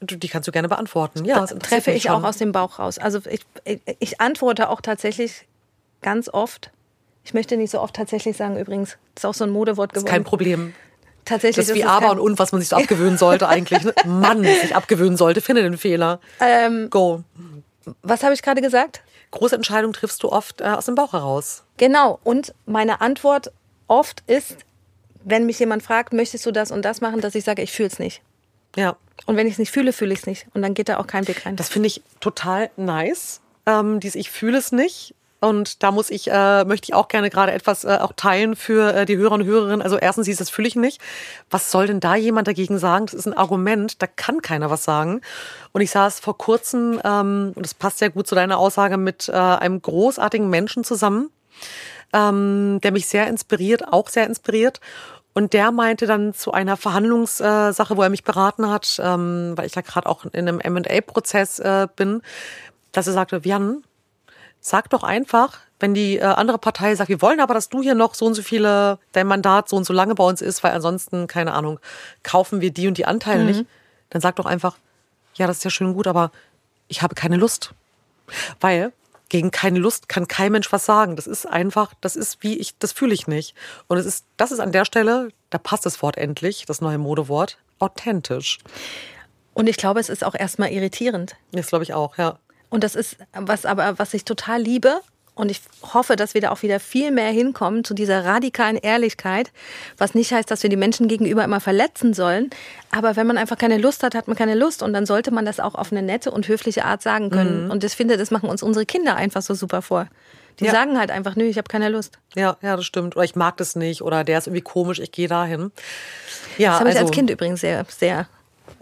Die kannst du gerne beantworten. Ja, da treffe ich auch aus dem Bauch raus. Also ich, ich, ich antworte auch tatsächlich ganz oft. Ich möchte nicht so oft tatsächlich sagen, übrigens, das ist auch so ein Modewort geworden. Das ist kein Problem. Tatsächlich. Das ist wie aber und und, was man sich so abgewöhnen sollte eigentlich. Mann, sich abgewöhnen sollte, finde den Fehler. Ähm, Go. Was habe ich gerade gesagt? Große Entscheidungen triffst du oft äh, aus dem Bauch heraus. Genau. Und meine Antwort oft ist, wenn mich jemand fragt, möchtest du das und das machen, dass ich sage, ich fühle es nicht. Ja. Und wenn ich es nicht fühle, fühle ich es nicht. Und dann geht da auch kein Weg rein. Das finde ich total nice. Ähm, dieses Ich fühle es nicht. Und da muss ich, äh, möchte ich auch gerne gerade etwas äh, auch teilen für äh, die Hörer und Hörerinnen. Also erstens, das fühle ich nicht. Was soll denn da jemand dagegen sagen? Das ist ein Argument, da kann keiner was sagen. Und ich saß vor kurzem, ähm, und das passt ja gut zu deiner Aussage, mit äh, einem großartigen Menschen zusammen, ähm, der mich sehr inspiriert, auch sehr inspiriert. Und der meinte dann zu einer Verhandlungssache, wo er mich beraten hat, ähm, weil ich da gerade auch in einem M and A-Prozess äh, bin, dass er sagte, Vian, sag doch einfach, wenn die äh, andere Partei sagt, wir wollen aber, dass du hier noch so und so viele, dein Mandat so und so lange bei uns ist, weil ansonsten, keine Ahnung, kaufen wir die und die Anteile mhm. nicht, dann sag doch einfach, ja, das ist ja schön und gut, aber ich habe keine Lust. Weil gegen keine Lust kann kein Mensch was sagen. Das ist einfach, das ist wie ich, das fühle ich nicht. Und es ist, das ist an der Stelle, da passt das Wort endlich, das neue Modewort, authentisch. Und ich glaube, es ist auch erstmal irritierend. Das glaube ich auch, ja. Und das ist was, aber was ich total liebe und ich hoffe, dass wir da auch wieder viel mehr hinkommen zu dieser radikalen Ehrlichkeit, was nicht heißt, dass wir die Menschen gegenüber immer verletzen sollen, aber wenn man einfach keine Lust hat, hat man keine Lust und dann sollte man das auch auf eine nette und höfliche Art sagen können. Mhm. Und ich finde, das machen uns unsere Kinder einfach so super vor. Die ja. sagen halt einfach, nö, ich habe keine Lust. Ja, ja, das stimmt. Oder ich mag das nicht oder der ist irgendwie komisch, ich gehe dahin. Ja, das habe also ich als Kind übrigens sehr, sehr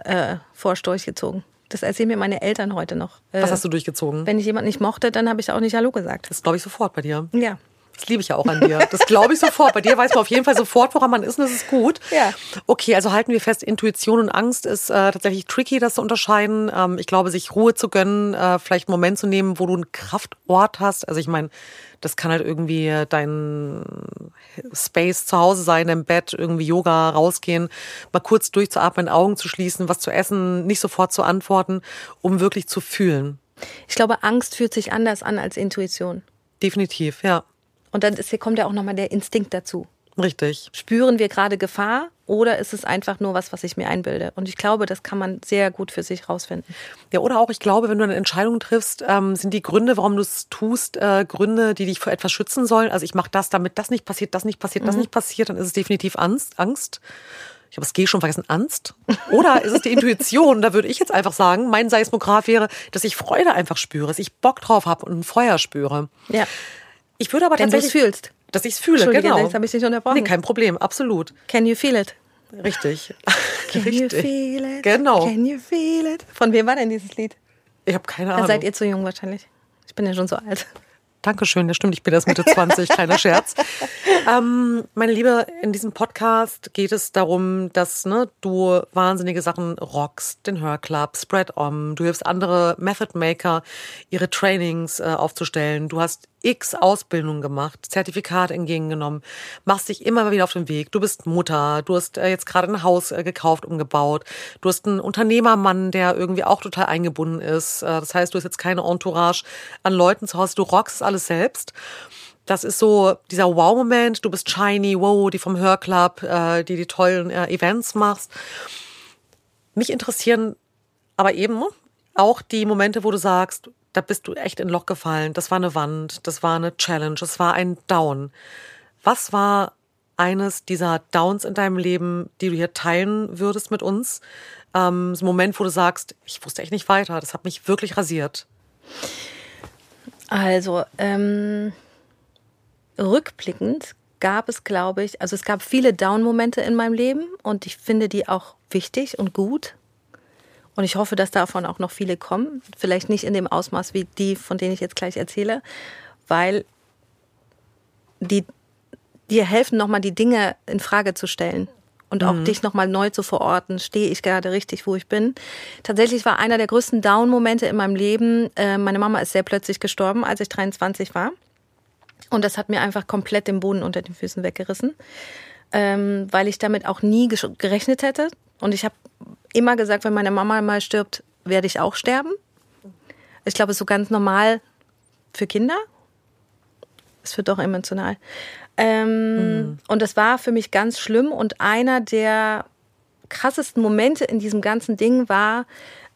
äh, vor Storch gezogen. Das erzählen mir meine Eltern heute noch. Was hast du durchgezogen? Wenn ich jemanden nicht mochte, dann habe ich auch nicht Hallo gesagt. Das glaube ich sofort bei dir. Ja. Das liebe ich ja auch an dir. Das glaube ich sofort. Bei dir weiß man auf jeden Fall sofort, woran man ist, und das ist gut. Ja. Okay, also halten wir fest, Intuition und Angst ist äh, tatsächlich tricky, das zu unterscheiden. Ähm, ich glaube, sich Ruhe zu gönnen, äh, vielleicht einen Moment zu nehmen, wo du einen Kraftort hast. Also ich meine, das kann halt irgendwie dein Space zu Hause sein, dein Bett, irgendwie Yoga, rausgehen, mal kurz durchzuatmen, Augen zu schließen, was zu essen, nicht sofort zu antworten, um wirklich zu fühlen. Ich glaube, Angst fühlt sich anders an als Intuition. Definitiv, ja. Und dann ist, kommt ja auch nochmal der Instinkt dazu. Richtig. Spüren wir gerade Gefahr oder ist es einfach nur was, was ich mir einbilde? Und ich glaube, das kann man sehr gut für sich rausfinden. Ja, oder auch, ich glaube, wenn du eine Entscheidung triffst, ähm, sind die Gründe, warum du es tust, äh, Gründe, die dich vor etwas schützen sollen. Also ich mache das, damit das nicht passiert, das nicht passiert, mhm. das nicht passiert, dann ist es definitiv Angst. Angst. Ich habe das G schon vergessen, Angst. Oder ist es die Intuition? Da würde ich jetzt einfach sagen, mein Seismograph wäre, dass ich Freude einfach spüre, dass ich Bock drauf habe und ein Feuer spüre. Ja. Ich würde aber wenn tatsächlich, fühlst. Dass ich es fühle, genau. Jetzt habe ich dich unterbrochen. Nee, kein Problem, absolut. Can you feel it? Richtig. Can Richtig. you feel it? Genau. Can you feel it? Von wem war denn dieses Lied? Ich habe keine Ahnung. Dann seid ihr zu jung wahrscheinlich. Ich bin ja schon so alt. Dankeschön, das stimmt, ich bin erst Mitte zwanzig, kleiner Scherz. Ähm, meine Liebe, in diesem Podcast geht es darum, dass ne, du wahnsinnige Sachen rockst, den H E R Klub, Spread Om, du hilfst andere MethodMaker, ihre Trainings äh, aufzustellen, du hast x Ausbildungen gemacht, Zertifikat entgegengenommen, machst dich immer wieder auf den Weg, du bist Mutter, du hast äh, jetzt gerade ein Haus äh, gekauft, umgebaut, du hast einen Unternehmermann, der irgendwie auch total eingebunden ist, äh, das heißt, du hast jetzt keine Entourage an Leuten zu Hause, du rockst alles selbst. Das ist so dieser Wow-Moment, du bist shiny, wow, die vom H E R Klub, äh, die die tollen äh, Events machst. Mich interessieren aber eben auch die Momente, wo du sagst, da bist du echt in ein Loch gefallen, das war eine Wand, das war eine Challenge, das war ein Down. Was war eines dieser Downs in deinem Leben, die du hier teilen würdest mit uns? Ähm, so ein Moment, wo du sagst, ich wusste echt nicht weiter, das hat mich wirklich rasiert. Also, ähm, rückblickend gab es, glaube ich, also es gab viele Down-Momente in meinem Leben und ich finde die auch wichtig und gut. Und ich hoffe, dass davon auch noch viele kommen. Vielleicht nicht in dem Ausmaß wie die, von denen ich jetzt gleich erzähle, weil die dir helfen, nochmal die Dinge in Frage zu stellen. Und auch mhm. dich nochmal neu zu verorten, stehe ich gerade richtig, wo ich bin. Tatsächlich war einer der größten Down-Momente in meinem Leben, äh, meine Mama ist sehr plötzlich gestorben, als ich dreiundzwanzig war. Und das hat mir einfach komplett den Boden unter den Füßen weggerissen, ähm, weil ich damit auch nie gesch- gerechnet hätte. Und ich habe immer gesagt, wenn meine Mama mal stirbt, werde ich auch sterben. Ich glaube, es ist so ganz normal für Kinder. Es wird doch emotional. Ähm, mhm. Und das war für mich ganz schlimm. Und einer der krassesten Momente in diesem ganzen Ding war,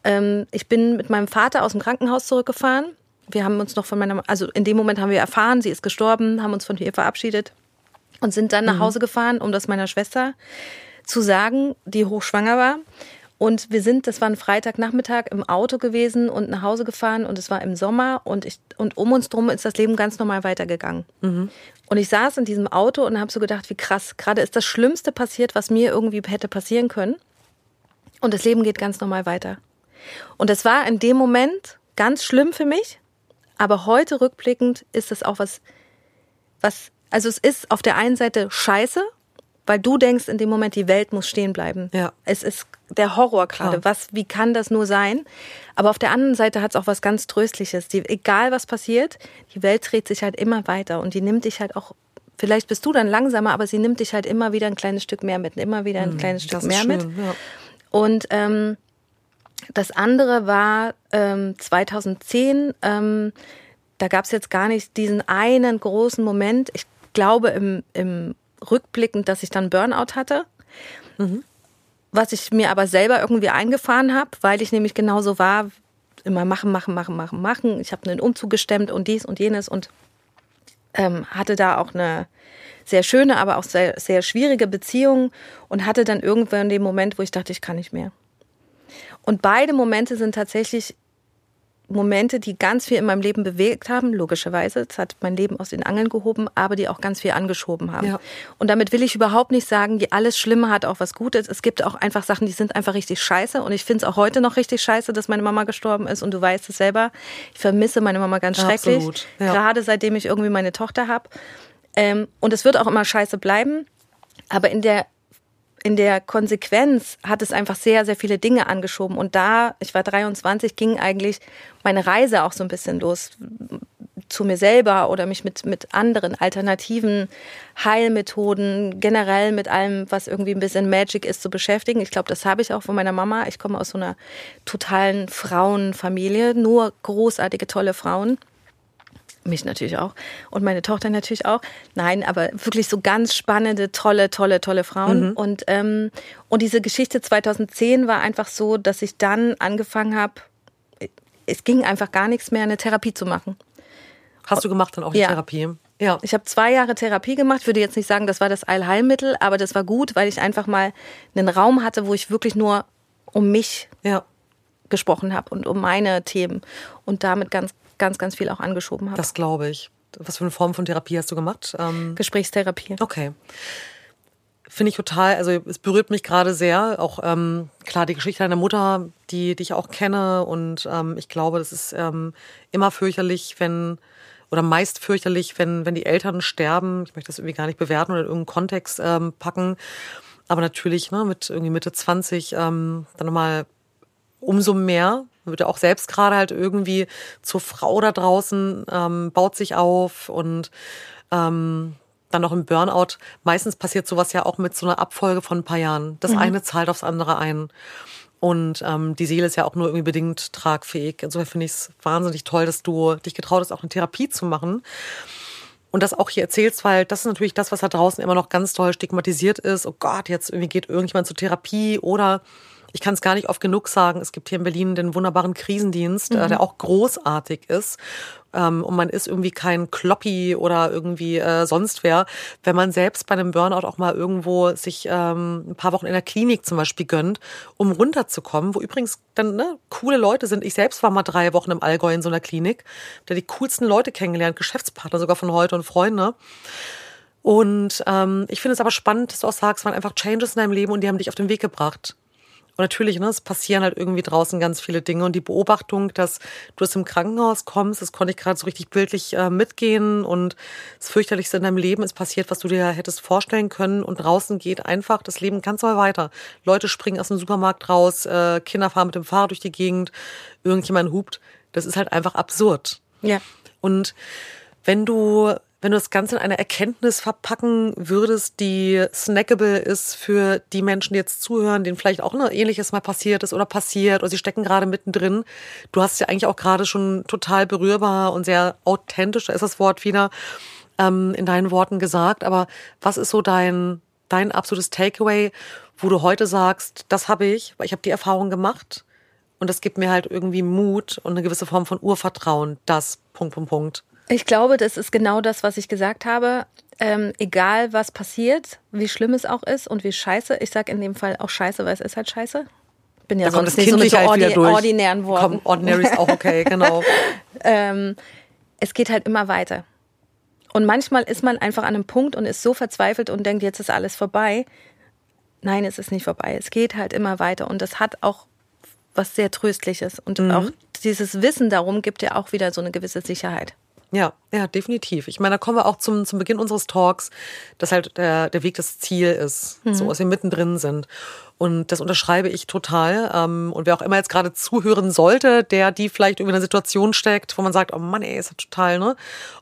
ähm, ich bin mit meinem Vater aus dem Krankenhaus zurückgefahren. Wir haben uns noch von meiner, also in dem Moment haben wir erfahren, sie ist gestorben, haben uns von ihr verabschiedet und sind dann mhm. nach Hause gefahren, um das meiner Schwester zu sagen, die hochschwanger war. Und wir sind, das war ein Freitagnachmittag, im Auto gewesen und nach Hause gefahren und es war im Sommer und ich und um uns drum ist das Leben ganz normal weitergegangen. Mhm. Und ich saß in diesem Auto und habe so gedacht, wie krass, gerade ist das Schlimmste passiert, was mir irgendwie hätte passieren können und das Leben geht ganz normal weiter. Und das war in dem Moment ganz schlimm für mich, aber heute rückblickend ist das auch was, was, also es ist auf der einen Seite scheiße, weil du denkst in dem Moment, die Welt muss stehen bleiben. Ja. Es ist der Horror gerade. Was, wie kann das nur sein? Aber auf der anderen Seite hat es auch was ganz Tröstliches. Die, egal was passiert, die Welt dreht sich halt immer weiter und die nimmt dich halt auch, vielleicht bist du dann langsamer, aber sie nimmt dich halt immer wieder ein kleines Stück mehr mit, immer wieder ein kleines Stück mehr mit. Ja. Und ähm, das andere war ähm, zweitausendzehn, ähm, da gab es jetzt gar nicht diesen einen großen Moment, ich glaube im, im rückblickend, dass ich dann Burnout hatte, mhm. was ich mir aber selber irgendwie eingefahren habe, weil ich nämlich genauso war, immer machen, machen, machen, machen, machen. Ich habe einen Umzug gestemmt und dies und jenes und ähm, hatte da auch eine sehr schöne, aber auch sehr, sehr schwierige Beziehung und hatte dann irgendwann den Moment, wo ich dachte, ich kann nicht mehr. Und beide Momente sind tatsächlich Momente, die ganz viel in meinem Leben bewegt haben, logischerweise. Das hat mein Leben aus den Angeln gehoben, aber die auch ganz viel angeschoben haben. Ja. Und damit will ich überhaupt nicht sagen, die alles Schlimme hat auch was Gutes. Es gibt auch einfach Sachen, die sind einfach richtig scheiße. Und ich finde es auch heute noch richtig scheiße, dass meine Mama gestorben ist. Und du weißt es selber. Ich vermisse meine Mama ganz schrecklich. Absolut, ja. Gerade seitdem ich irgendwie meine Tochter habe. Ähm, und es wird auch immer scheiße bleiben. Aber in der In der Konsequenz hat es einfach sehr, sehr viele Dinge angeschoben. Und da, ich war dreiundzwanzig, ging eigentlich meine Reise auch so ein bisschen los. Zu mir selber oder mich mit, mit anderen alternativen Heilmethoden, generell mit allem, was irgendwie ein bisschen Magic ist, zu beschäftigen. Ich glaube, das habe ich auch von meiner Mama. Ich komme aus so einer totalen Frauenfamilie, nur großartige, tolle Frauen. Mich natürlich auch und meine Tochter natürlich auch. Nein, aber wirklich so ganz spannende, tolle, tolle, tolle Frauen. Mhm. Und, ähm, und diese Geschichte zweitausendzehn war einfach so, dass ich dann angefangen habe, es ging einfach gar nichts mehr, eine Therapie zu machen. Hast du gemacht dann auch die ja. Therapie? Ja. Ich habe zwei Jahre Therapie gemacht, würde jetzt nicht sagen, das war das Allheilmittel, aber das war gut, weil ich einfach mal einen Raum hatte, wo ich wirklich nur um mich ja. gesprochen habe und um meine Themen und damit ganz ganz, ganz viel auch angeschoben habe. Das glaube ich. Was für eine Form von Therapie hast du gemacht? Ähm Gesprächstherapie. Okay. Finde ich total, also es berührt mich gerade sehr. Auch ähm, klar, die Geschichte deiner Mutter, die, die ich auch kenne. Und ähm, ich glaube, das ist ähm, immer fürchterlich, wenn, oder meist fürchterlich, wenn, wenn die Eltern sterben. Ich möchte das irgendwie gar nicht bewerten oder in irgendeinen Kontext ähm, packen. Aber natürlich, ne, mit irgendwie Mitte zwanzig ähm, dann nochmal umso mehr. Wird ja auch selbst gerade halt irgendwie zur Frau da draußen, ähm, baut sich auf und ähm, dann noch im Burnout. Meistens passiert sowas ja auch mit so einer Abfolge von ein paar Jahren. Das mhm. eine zahlt aufs andere ein. Und ähm, die Seele ist ja auch nur irgendwie bedingt tragfähig. Insofern finde ich es wahnsinnig toll, dass du dich getraut hast, auch eine Therapie zu machen. Und das auch hier erzählst, weil das ist natürlich das, was da draußen immer noch ganz toll stigmatisiert ist. Oh Gott, jetzt irgendwie geht irgendjemand zur Therapie oder... Ich kann es gar nicht oft genug sagen, es gibt hier in Berlin den wunderbaren Krisendienst, mhm. äh, der auch großartig ist. Ähm, und man ist irgendwie kein Kloppi oder irgendwie äh, sonst wer. Wenn man selbst bei einem Burnout auch mal irgendwo sich ähm, ein paar Wochen in der Klinik zum Beispiel gönnt, um runterzukommen, wo übrigens dann ne, coole Leute sind. Ich selbst war mal drei Wochen im Allgäu in so einer Klinik, da die coolsten Leute kennengelernt, Geschäftspartner sogar von heute und Freunde. Und ähm, ich finde es aber spannend, dass du auch sagst, es waren einfach Changes in deinem Leben und die haben dich auf den Weg gebracht. Und natürlich, ne, es passieren halt irgendwie draußen ganz viele Dinge. Und die Beobachtung, dass du aus dem Krankenhaus kommst, das konnte ich gerade so richtig bildlich äh, mitgehen. Und das Fürchterlichste in deinem Leben ist passiert, was du dir hättest vorstellen können. Und draußen geht einfach das Leben ganz normal weiter. Leute springen aus dem Supermarkt raus, äh, Kinder fahren mit dem Fahrrad durch die Gegend, irgendjemand hupt. Das ist halt einfach absurd. Ja. Und wenn du... Wenn du das Ganze in eine Erkenntnis verpacken würdest, die snackable ist für die Menschen, die jetzt zuhören, denen vielleicht auch ein Ähnliches mal passiert ist oder passiert oder sie stecken gerade mittendrin. Du hast ja eigentlich auch gerade schon total berührbar und sehr authentisch, da ist das Wort wieder, ähm, in deinen Worten gesagt. Aber was ist so dein, dein absolutes Takeaway, wo du heute sagst, das habe ich, weil ich habe die Erfahrung gemacht und das gibt mir halt irgendwie Mut und eine gewisse Form von Urvertrauen, das, Punkt, Punkt, Punkt. Ich glaube, das ist genau das, was ich gesagt habe. Ähm, egal, was passiert, wie schlimm es auch ist und wie scheiße. Ich sage in dem Fall auch scheiße, weil es ist halt scheiße. Ich bin ja sonst nicht so mit so ordi- ordinären Worten. Komm, ordinary ist auch okay, genau. ähm, es geht halt immer weiter. Und manchmal ist man einfach an einem Punkt und ist so verzweifelt und denkt, jetzt ist alles vorbei. Nein, es ist nicht vorbei. Es geht halt immer weiter. Und das hat auch was sehr Tröstliches. Und mhm. auch dieses Wissen darum gibt ja auch wieder so eine gewisse Sicherheit. Ja, ja, definitiv. Ich meine, da kommen wir auch zum, zum Beginn unseres Talks, dass halt der, der Weg das Ziel ist, mhm. so dass wir mittendrin sind. Und das unterschreibe ich total. Und wer auch immer jetzt gerade zuhören sollte, der die vielleicht irgendwie in einer Situation steckt, wo man sagt, oh Mann, ey, ist das total, ne?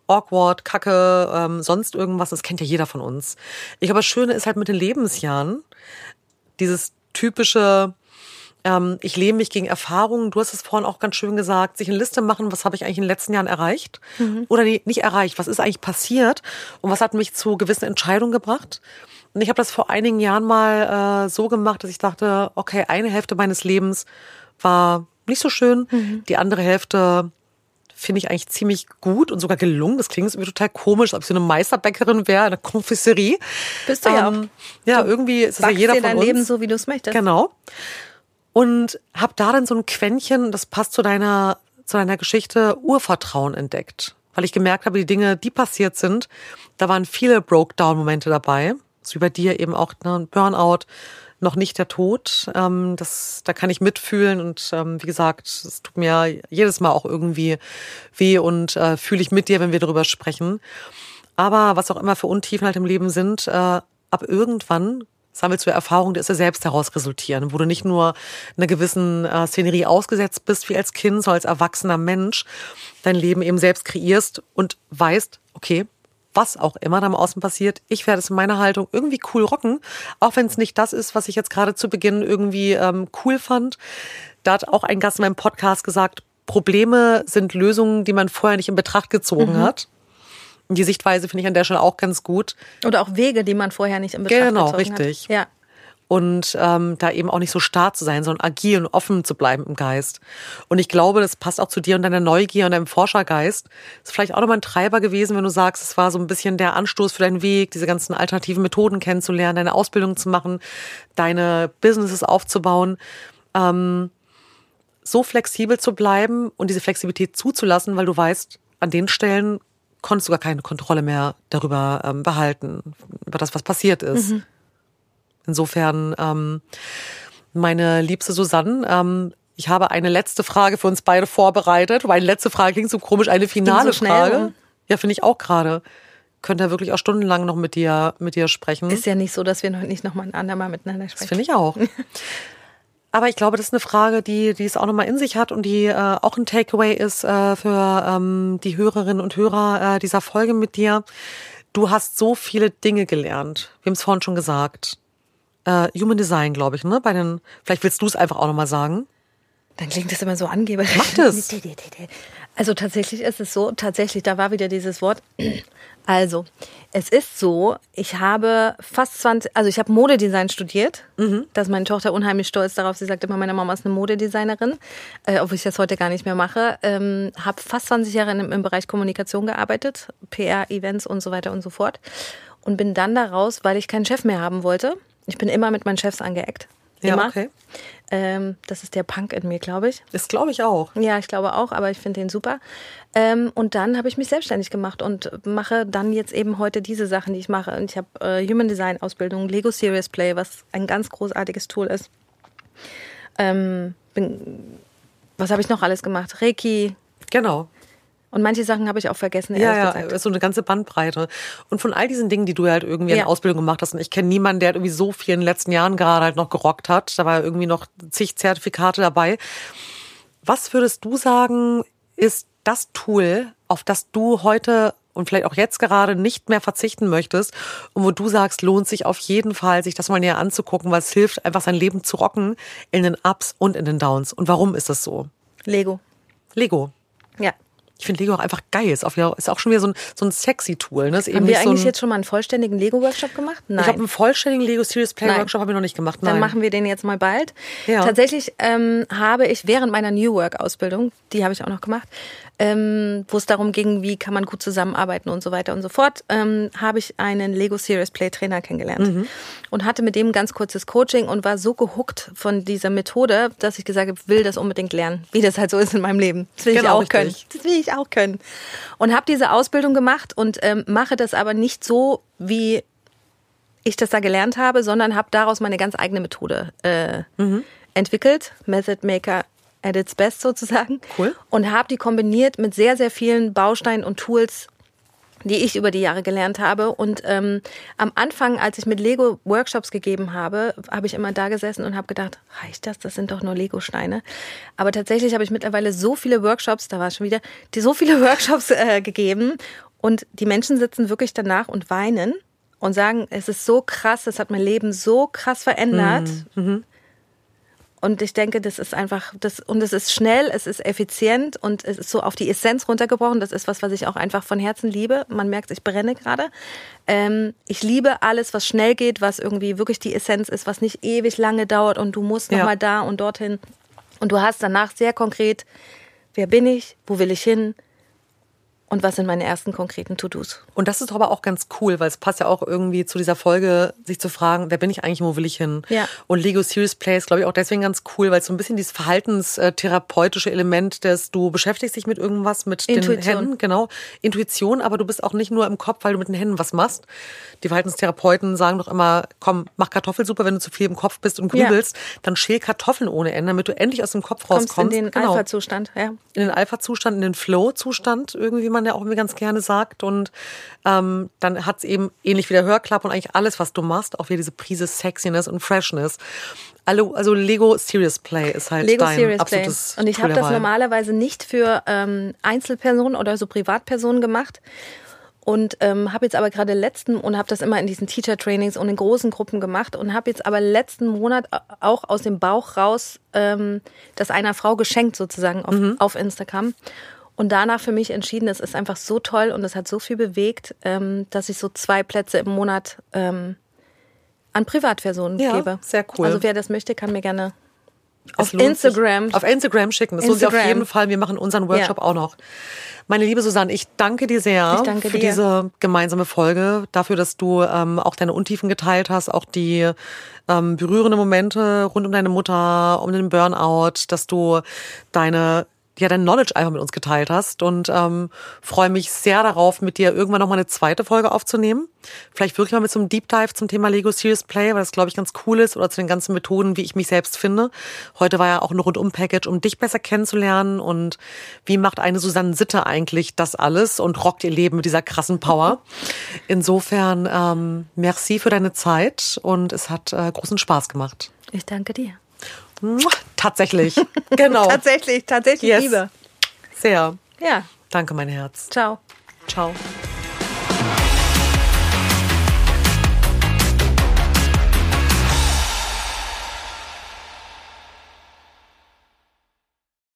Awkward, Kacke, ähm, sonst irgendwas. Das kennt ja jeder von uns. Ich glaube, das Schöne ist halt mit den Lebensjahren, dieses typische... Ich lehne mich gegen Erfahrungen. Du hast es vorhin auch ganz schön gesagt, sich eine Liste machen, was habe ich eigentlich in den letzten Jahren erreicht mhm. oder nicht erreicht, was ist eigentlich passiert und was hat mich zu gewissen Entscheidungen gebracht. Und ich habe das vor einigen Jahren mal äh, so gemacht, dass ich dachte, okay, eine Hälfte meines Lebens war nicht so schön, mhm. die andere Hälfte finde ich eigentlich ziemlich gut und sogar gelungen. Das klingt irgendwie total komisch, als ob ich so eine Meisterbäckerin wäre, eine Konfisserie. Bist du ähm, ja auch. Ja, du irgendwie ist das ja jeder von uns. Backst dir dein Leben so, wie du es möchtest. Genau. Und hab da dann so ein Quäntchen, das passt zu deiner zu einer Geschichte Urvertrauen entdeckt, weil ich gemerkt habe, die Dinge, die passiert sind, da waren viele Breakdown-Momente dabei, so wie bei dir eben auch ein Burnout, noch nicht der Tod, ähm, das, da kann ich mitfühlen und ähm, wie gesagt, es tut mir jedes Mal auch irgendwie weh und äh, fühle ich mit dir, wenn wir darüber sprechen. Aber was auch immer für Untiefen halt im Leben sind, äh, ab irgendwann sammelst du Erfahrungen, die aus dir selbst heraus resultieren, wo du nicht nur einer gewissen äh, Szenerie ausgesetzt bist, wie als Kind, sondern als erwachsener Mensch dein Leben eben selbst kreierst und weißt, okay, was auch immer da im Außen passiert, ich werde es in meiner Haltung irgendwie cool rocken, auch wenn es nicht das ist, was ich jetzt gerade zu Beginn irgendwie ähm, cool fand. Da hat auch ein Gast in meinem Podcast gesagt, Probleme sind Lösungen, die man vorher nicht in Betracht gezogen mhm. hat. Die Sichtweise finde ich an der Stelle auch ganz gut. Oder auch Wege, die man vorher nicht in Betracht genau, gezogen richtig. hat. Genau, richtig. Ja. Und ähm, da eben auch nicht so starr zu sein, sondern agil und offen zu bleiben im Geist. Und ich glaube, das passt auch zu dir und deiner Neugier und deinem Forschergeist. Das ist vielleicht auch nochmal ein Treiber gewesen, wenn du sagst, es war so ein bisschen der Anstoß für deinen Weg, diese ganzen alternativen Methoden kennenzulernen, deine Ausbildung zu machen, deine Businesses aufzubauen. Ähm, so flexibel zu bleiben und diese Flexibilität zuzulassen, weil du weißt, an den Stellen konntest du gar keine Kontrolle mehr darüber ähm, behalten, über das, was passiert ist. Mhm. Insofern, ähm, meine liebste Susann, ähm, ich habe eine letzte Frage für uns beide vorbereitet. Wobei eine letzte Frage klingt so komisch, eine finale so Frage. Rum. Ja, finde ich auch gerade. Könnte ja wirklich auch stundenlang noch mit dir, mit dir sprechen. Ist ja nicht so, dass wir noch nicht nochmal ein andermal miteinander sprechen. Das finde ich auch. Aber ich glaube, das ist eine Frage, die, die es auch nochmal in sich hat und die äh, auch ein Takeaway ist äh, für ähm, die Hörerinnen und Hörer äh, dieser Folge mit dir. Du hast so viele Dinge gelernt. Wir haben es vorhin schon gesagt. Uh, Human Design, glaube ich, ne? Bei den, vielleicht willst du es einfach auch nochmal sagen. Dann klingt das immer so angeberisch. Macht es. Also tatsächlich ist es so, tatsächlich, da war wieder dieses Wort. Also, es ist so, ich habe fast zwanzig, also ich habe Modedesign studiert. Mhm. Da ist meine Tochter unheimlich stolz darauf. Sie sagt immer, meine Mama ist eine Modedesignerin, äh, obwohl ich das heute gar nicht mehr mache. Ähm, habe fast zwanzig Jahre in, im Bereich Kommunikation gearbeitet, P R, Events und so weiter und so fort. Und bin dann da raus, weil ich keinen Chef mehr haben wollte. Ich bin immer mit meinen Chefs angeeckt. Immer. Ja, okay. Ähm, das ist der Punk in mir, glaube ich. Das glaube ich auch. Ja, ich glaube auch, aber ich finde den super. Ähm, und dann habe ich mich selbstständig gemacht und mache dann jetzt eben heute diese Sachen, die ich mache. Und ich habe äh, Human Design Ausbildung, Lego Serious Play, was ein ganz großartiges Tool ist. Ähm, bin, was habe ich noch alles gemacht? Reiki. Genau. Und manche Sachen habe ich auch vergessen, ehrlich ja, gesagt. Ja, so eine ganze Bandbreite. Und von all diesen Dingen, die du halt irgendwie ja. in Ausbildung gemacht hast, und ich kenne niemanden, der halt irgendwie so viel in den letzten Jahren gerade halt noch gerockt hat, da war irgendwie noch zig Zertifikate dabei. Was würdest du sagen, ist das Tool, auf das du heute und vielleicht auch jetzt gerade nicht mehr verzichten möchtest und wo du sagst, lohnt sich auf jeden Fall, sich das mal näher anzugucken, weil es hilft, einfach sein Leben zu rocken in den Ups und in den Downs. Und warum ist das so? Lego. Lego. Ja. Ich finde Lego auch einfach geil. Ist auch schon wieder so ein, so ein sexy Tool. Ne? Ist eben haben wir eigentlich so ein, jetzt schon mal einen vollständigen Lego-Workshop gemacht? Nein. Ich glaube, einen vollständigen Lego Serious Play Workshop haben wir noch nicht gemacht. Nein. Dann machen wir den jetzt mal bald. Ja. Tatsächlich ähm, habe ich während meiner New Work Ausbildung, die habe ich auch noch gemacht, ähm, wo es darum ging, wie kann man gut zusammenarbeiten und so weiter und so fort, ähm, habe ich einen Lego Serious Play Trainer kennengelernt mhm. und hatte mit dem ganz kurzes Coaching und war so gehuckt von dieser Methode, dass ich gesagt habe, will das unbedingt lernen, wie das halt so ist in meinem Leben. Das will genau, ich auch richtig. können. Das will ich auch können. Und habe diese Ausbildung gemacht und ähm, mache das aber nicht so, wie ich das da gelernt habe, sondern habe daraus meine ganz eigene Methode äh, mhm. entwickelt. MethodMaker at its best sozusagen. Cool. Und habe die kombiniert mit sehr, sehr vielen Bausteinen und Tools, die ich über die Jahre gelernt habe. Und ähm, am Anfang, als ich mit Lego Workshops gegeben habe, habe ich immer da gesessen und habe gedacht, reicht das? Das sind doch nur Lego-Steine. Aber tatsächlich habe ich mittlerweile so viele Workshops, da war es schon wieder, die so viele Workshops äh, gegeben. Und die Menschen sitzen wirklich danach und weinen und sagen, es ist so krass, das hat mein Leben so krass verändert. Mhm. Und ich denke, das ist einfach, das und es ist schnell, es ist effizient und es ist so auf die Essenz runtergebrochen. Das ist was, was ich auch einfach von Herzen liebe. Man merkt, ich brenne gerade. Ähm, ich liebe alles, was schnell geht, was irgendwie wirklich die Essenz ist, was nicht ewig lange dauert und du musst nochmal ja. da und dorthin. Und du hast danach sehr konkret, wer bin ich, wo will ich hin Und was sind meine ersten konkreten To-Dos? Und das ist aber auch ganz cool, weil es passt ja auch irgendwie zu dieser Folge, sich zu fragen, wer bin ich eigentlich, wo will ich hin? Ja. Und Lego Serious Play ist, glaube ich, auch deswegen ganz cool, weil es so ein bisschen dieses verhaltenstherapeutische Element, dass du beschäftigst dich mit irgendwas, mit Intuition. den Händen, genau, Intuition, aber du bist auch nicht nur im Kopf, weil du mit den Händen was machst. Die Verhaltenstherapeuten sagen doch immer, komm, mach Kartoffelsuppe, wenn du zu viel im Kopf bist und grübelst, ja. dann schäl Kartoffeln ohne Ende, damit du endlich aus dem Kopf rauskommst. Kommst in den genau. Alpha-Zustand, ja. In den Alpha-Zustand, in den Flow-Zustand irgendwie, man ja auch mir ganz gerne sagt. Und ähm, dann hat es eben ähnlich wie der H E R Klub und eigentlich alles, was du machst, auch wieder diese Prise Sexiness und Freshness. Also, also Lego Serious Play ist halt Lego dein Serious absolutes Play. Und ich habe das normalerweise nicht für ähm, Einzelpersonen oder so Privatpersonen gemacht. Und ähm, habe jetzt aber gerade letzten, und habe das immer in diesen Teacher-Trainings und in großen Gruppen gemacht, und habe jetzt aber letzten Monat auch aus dem Bauch raus ähm, das einer Frau geschenkt sozusagen auf, mhm. auf Instagram. Und danach für mich entschieden, es ist einfach so toll und es hat so viel bewegt, dass ich so zwei Plätze im Monat an Privatpersonen ja, gebe. Ja, sehr cool. Also wer das möchte, kann mir gerne auf Instagram. Sich. Auf Instagram schicken. Das Instagram. Lohnt sich auf jeden Fall. Wir machen unseren Workshop ja. auch noch. Meine liebe Susann, ich danke dir sehr danke für dir. diese gemeinsame Folge, dafür, dass du ähm, auch deine Untiefen geteilt hast, auch die ähm, berührenden Momente rund um deine Mutter, um den Burnout, dass du deine... ja, dein Knowledge einfach mit uns geteilt hast, und ähm, freue mich sehr darauf, mit dir irgendwann nochmal eine zweite Folge aufzunehmen. Vielleicht wirklich mal mit so einem Deep Dive zum Thema Lego Serious Play, weil das, glaube ich, ganz cool ist, oder zu den ganzen Methoden, wie ich mich selbst finde. Heute war ja auch ein Rundum-Package, um dich besser kennenzulernen, und wie macht eine Susann Sitte eigentlich das alles und rockt ihr Leben mit dieser krassen Power. Insofern, ähm, merci für deine Zeit, und es hat äh, großen Spaß gemacht. Ich danke dir. Tatsächlich, genau. tatsächlich, tatsächlich, yes. Liebe. Sehr. Ja. Danke, mein Herz. Ciao. Ciao.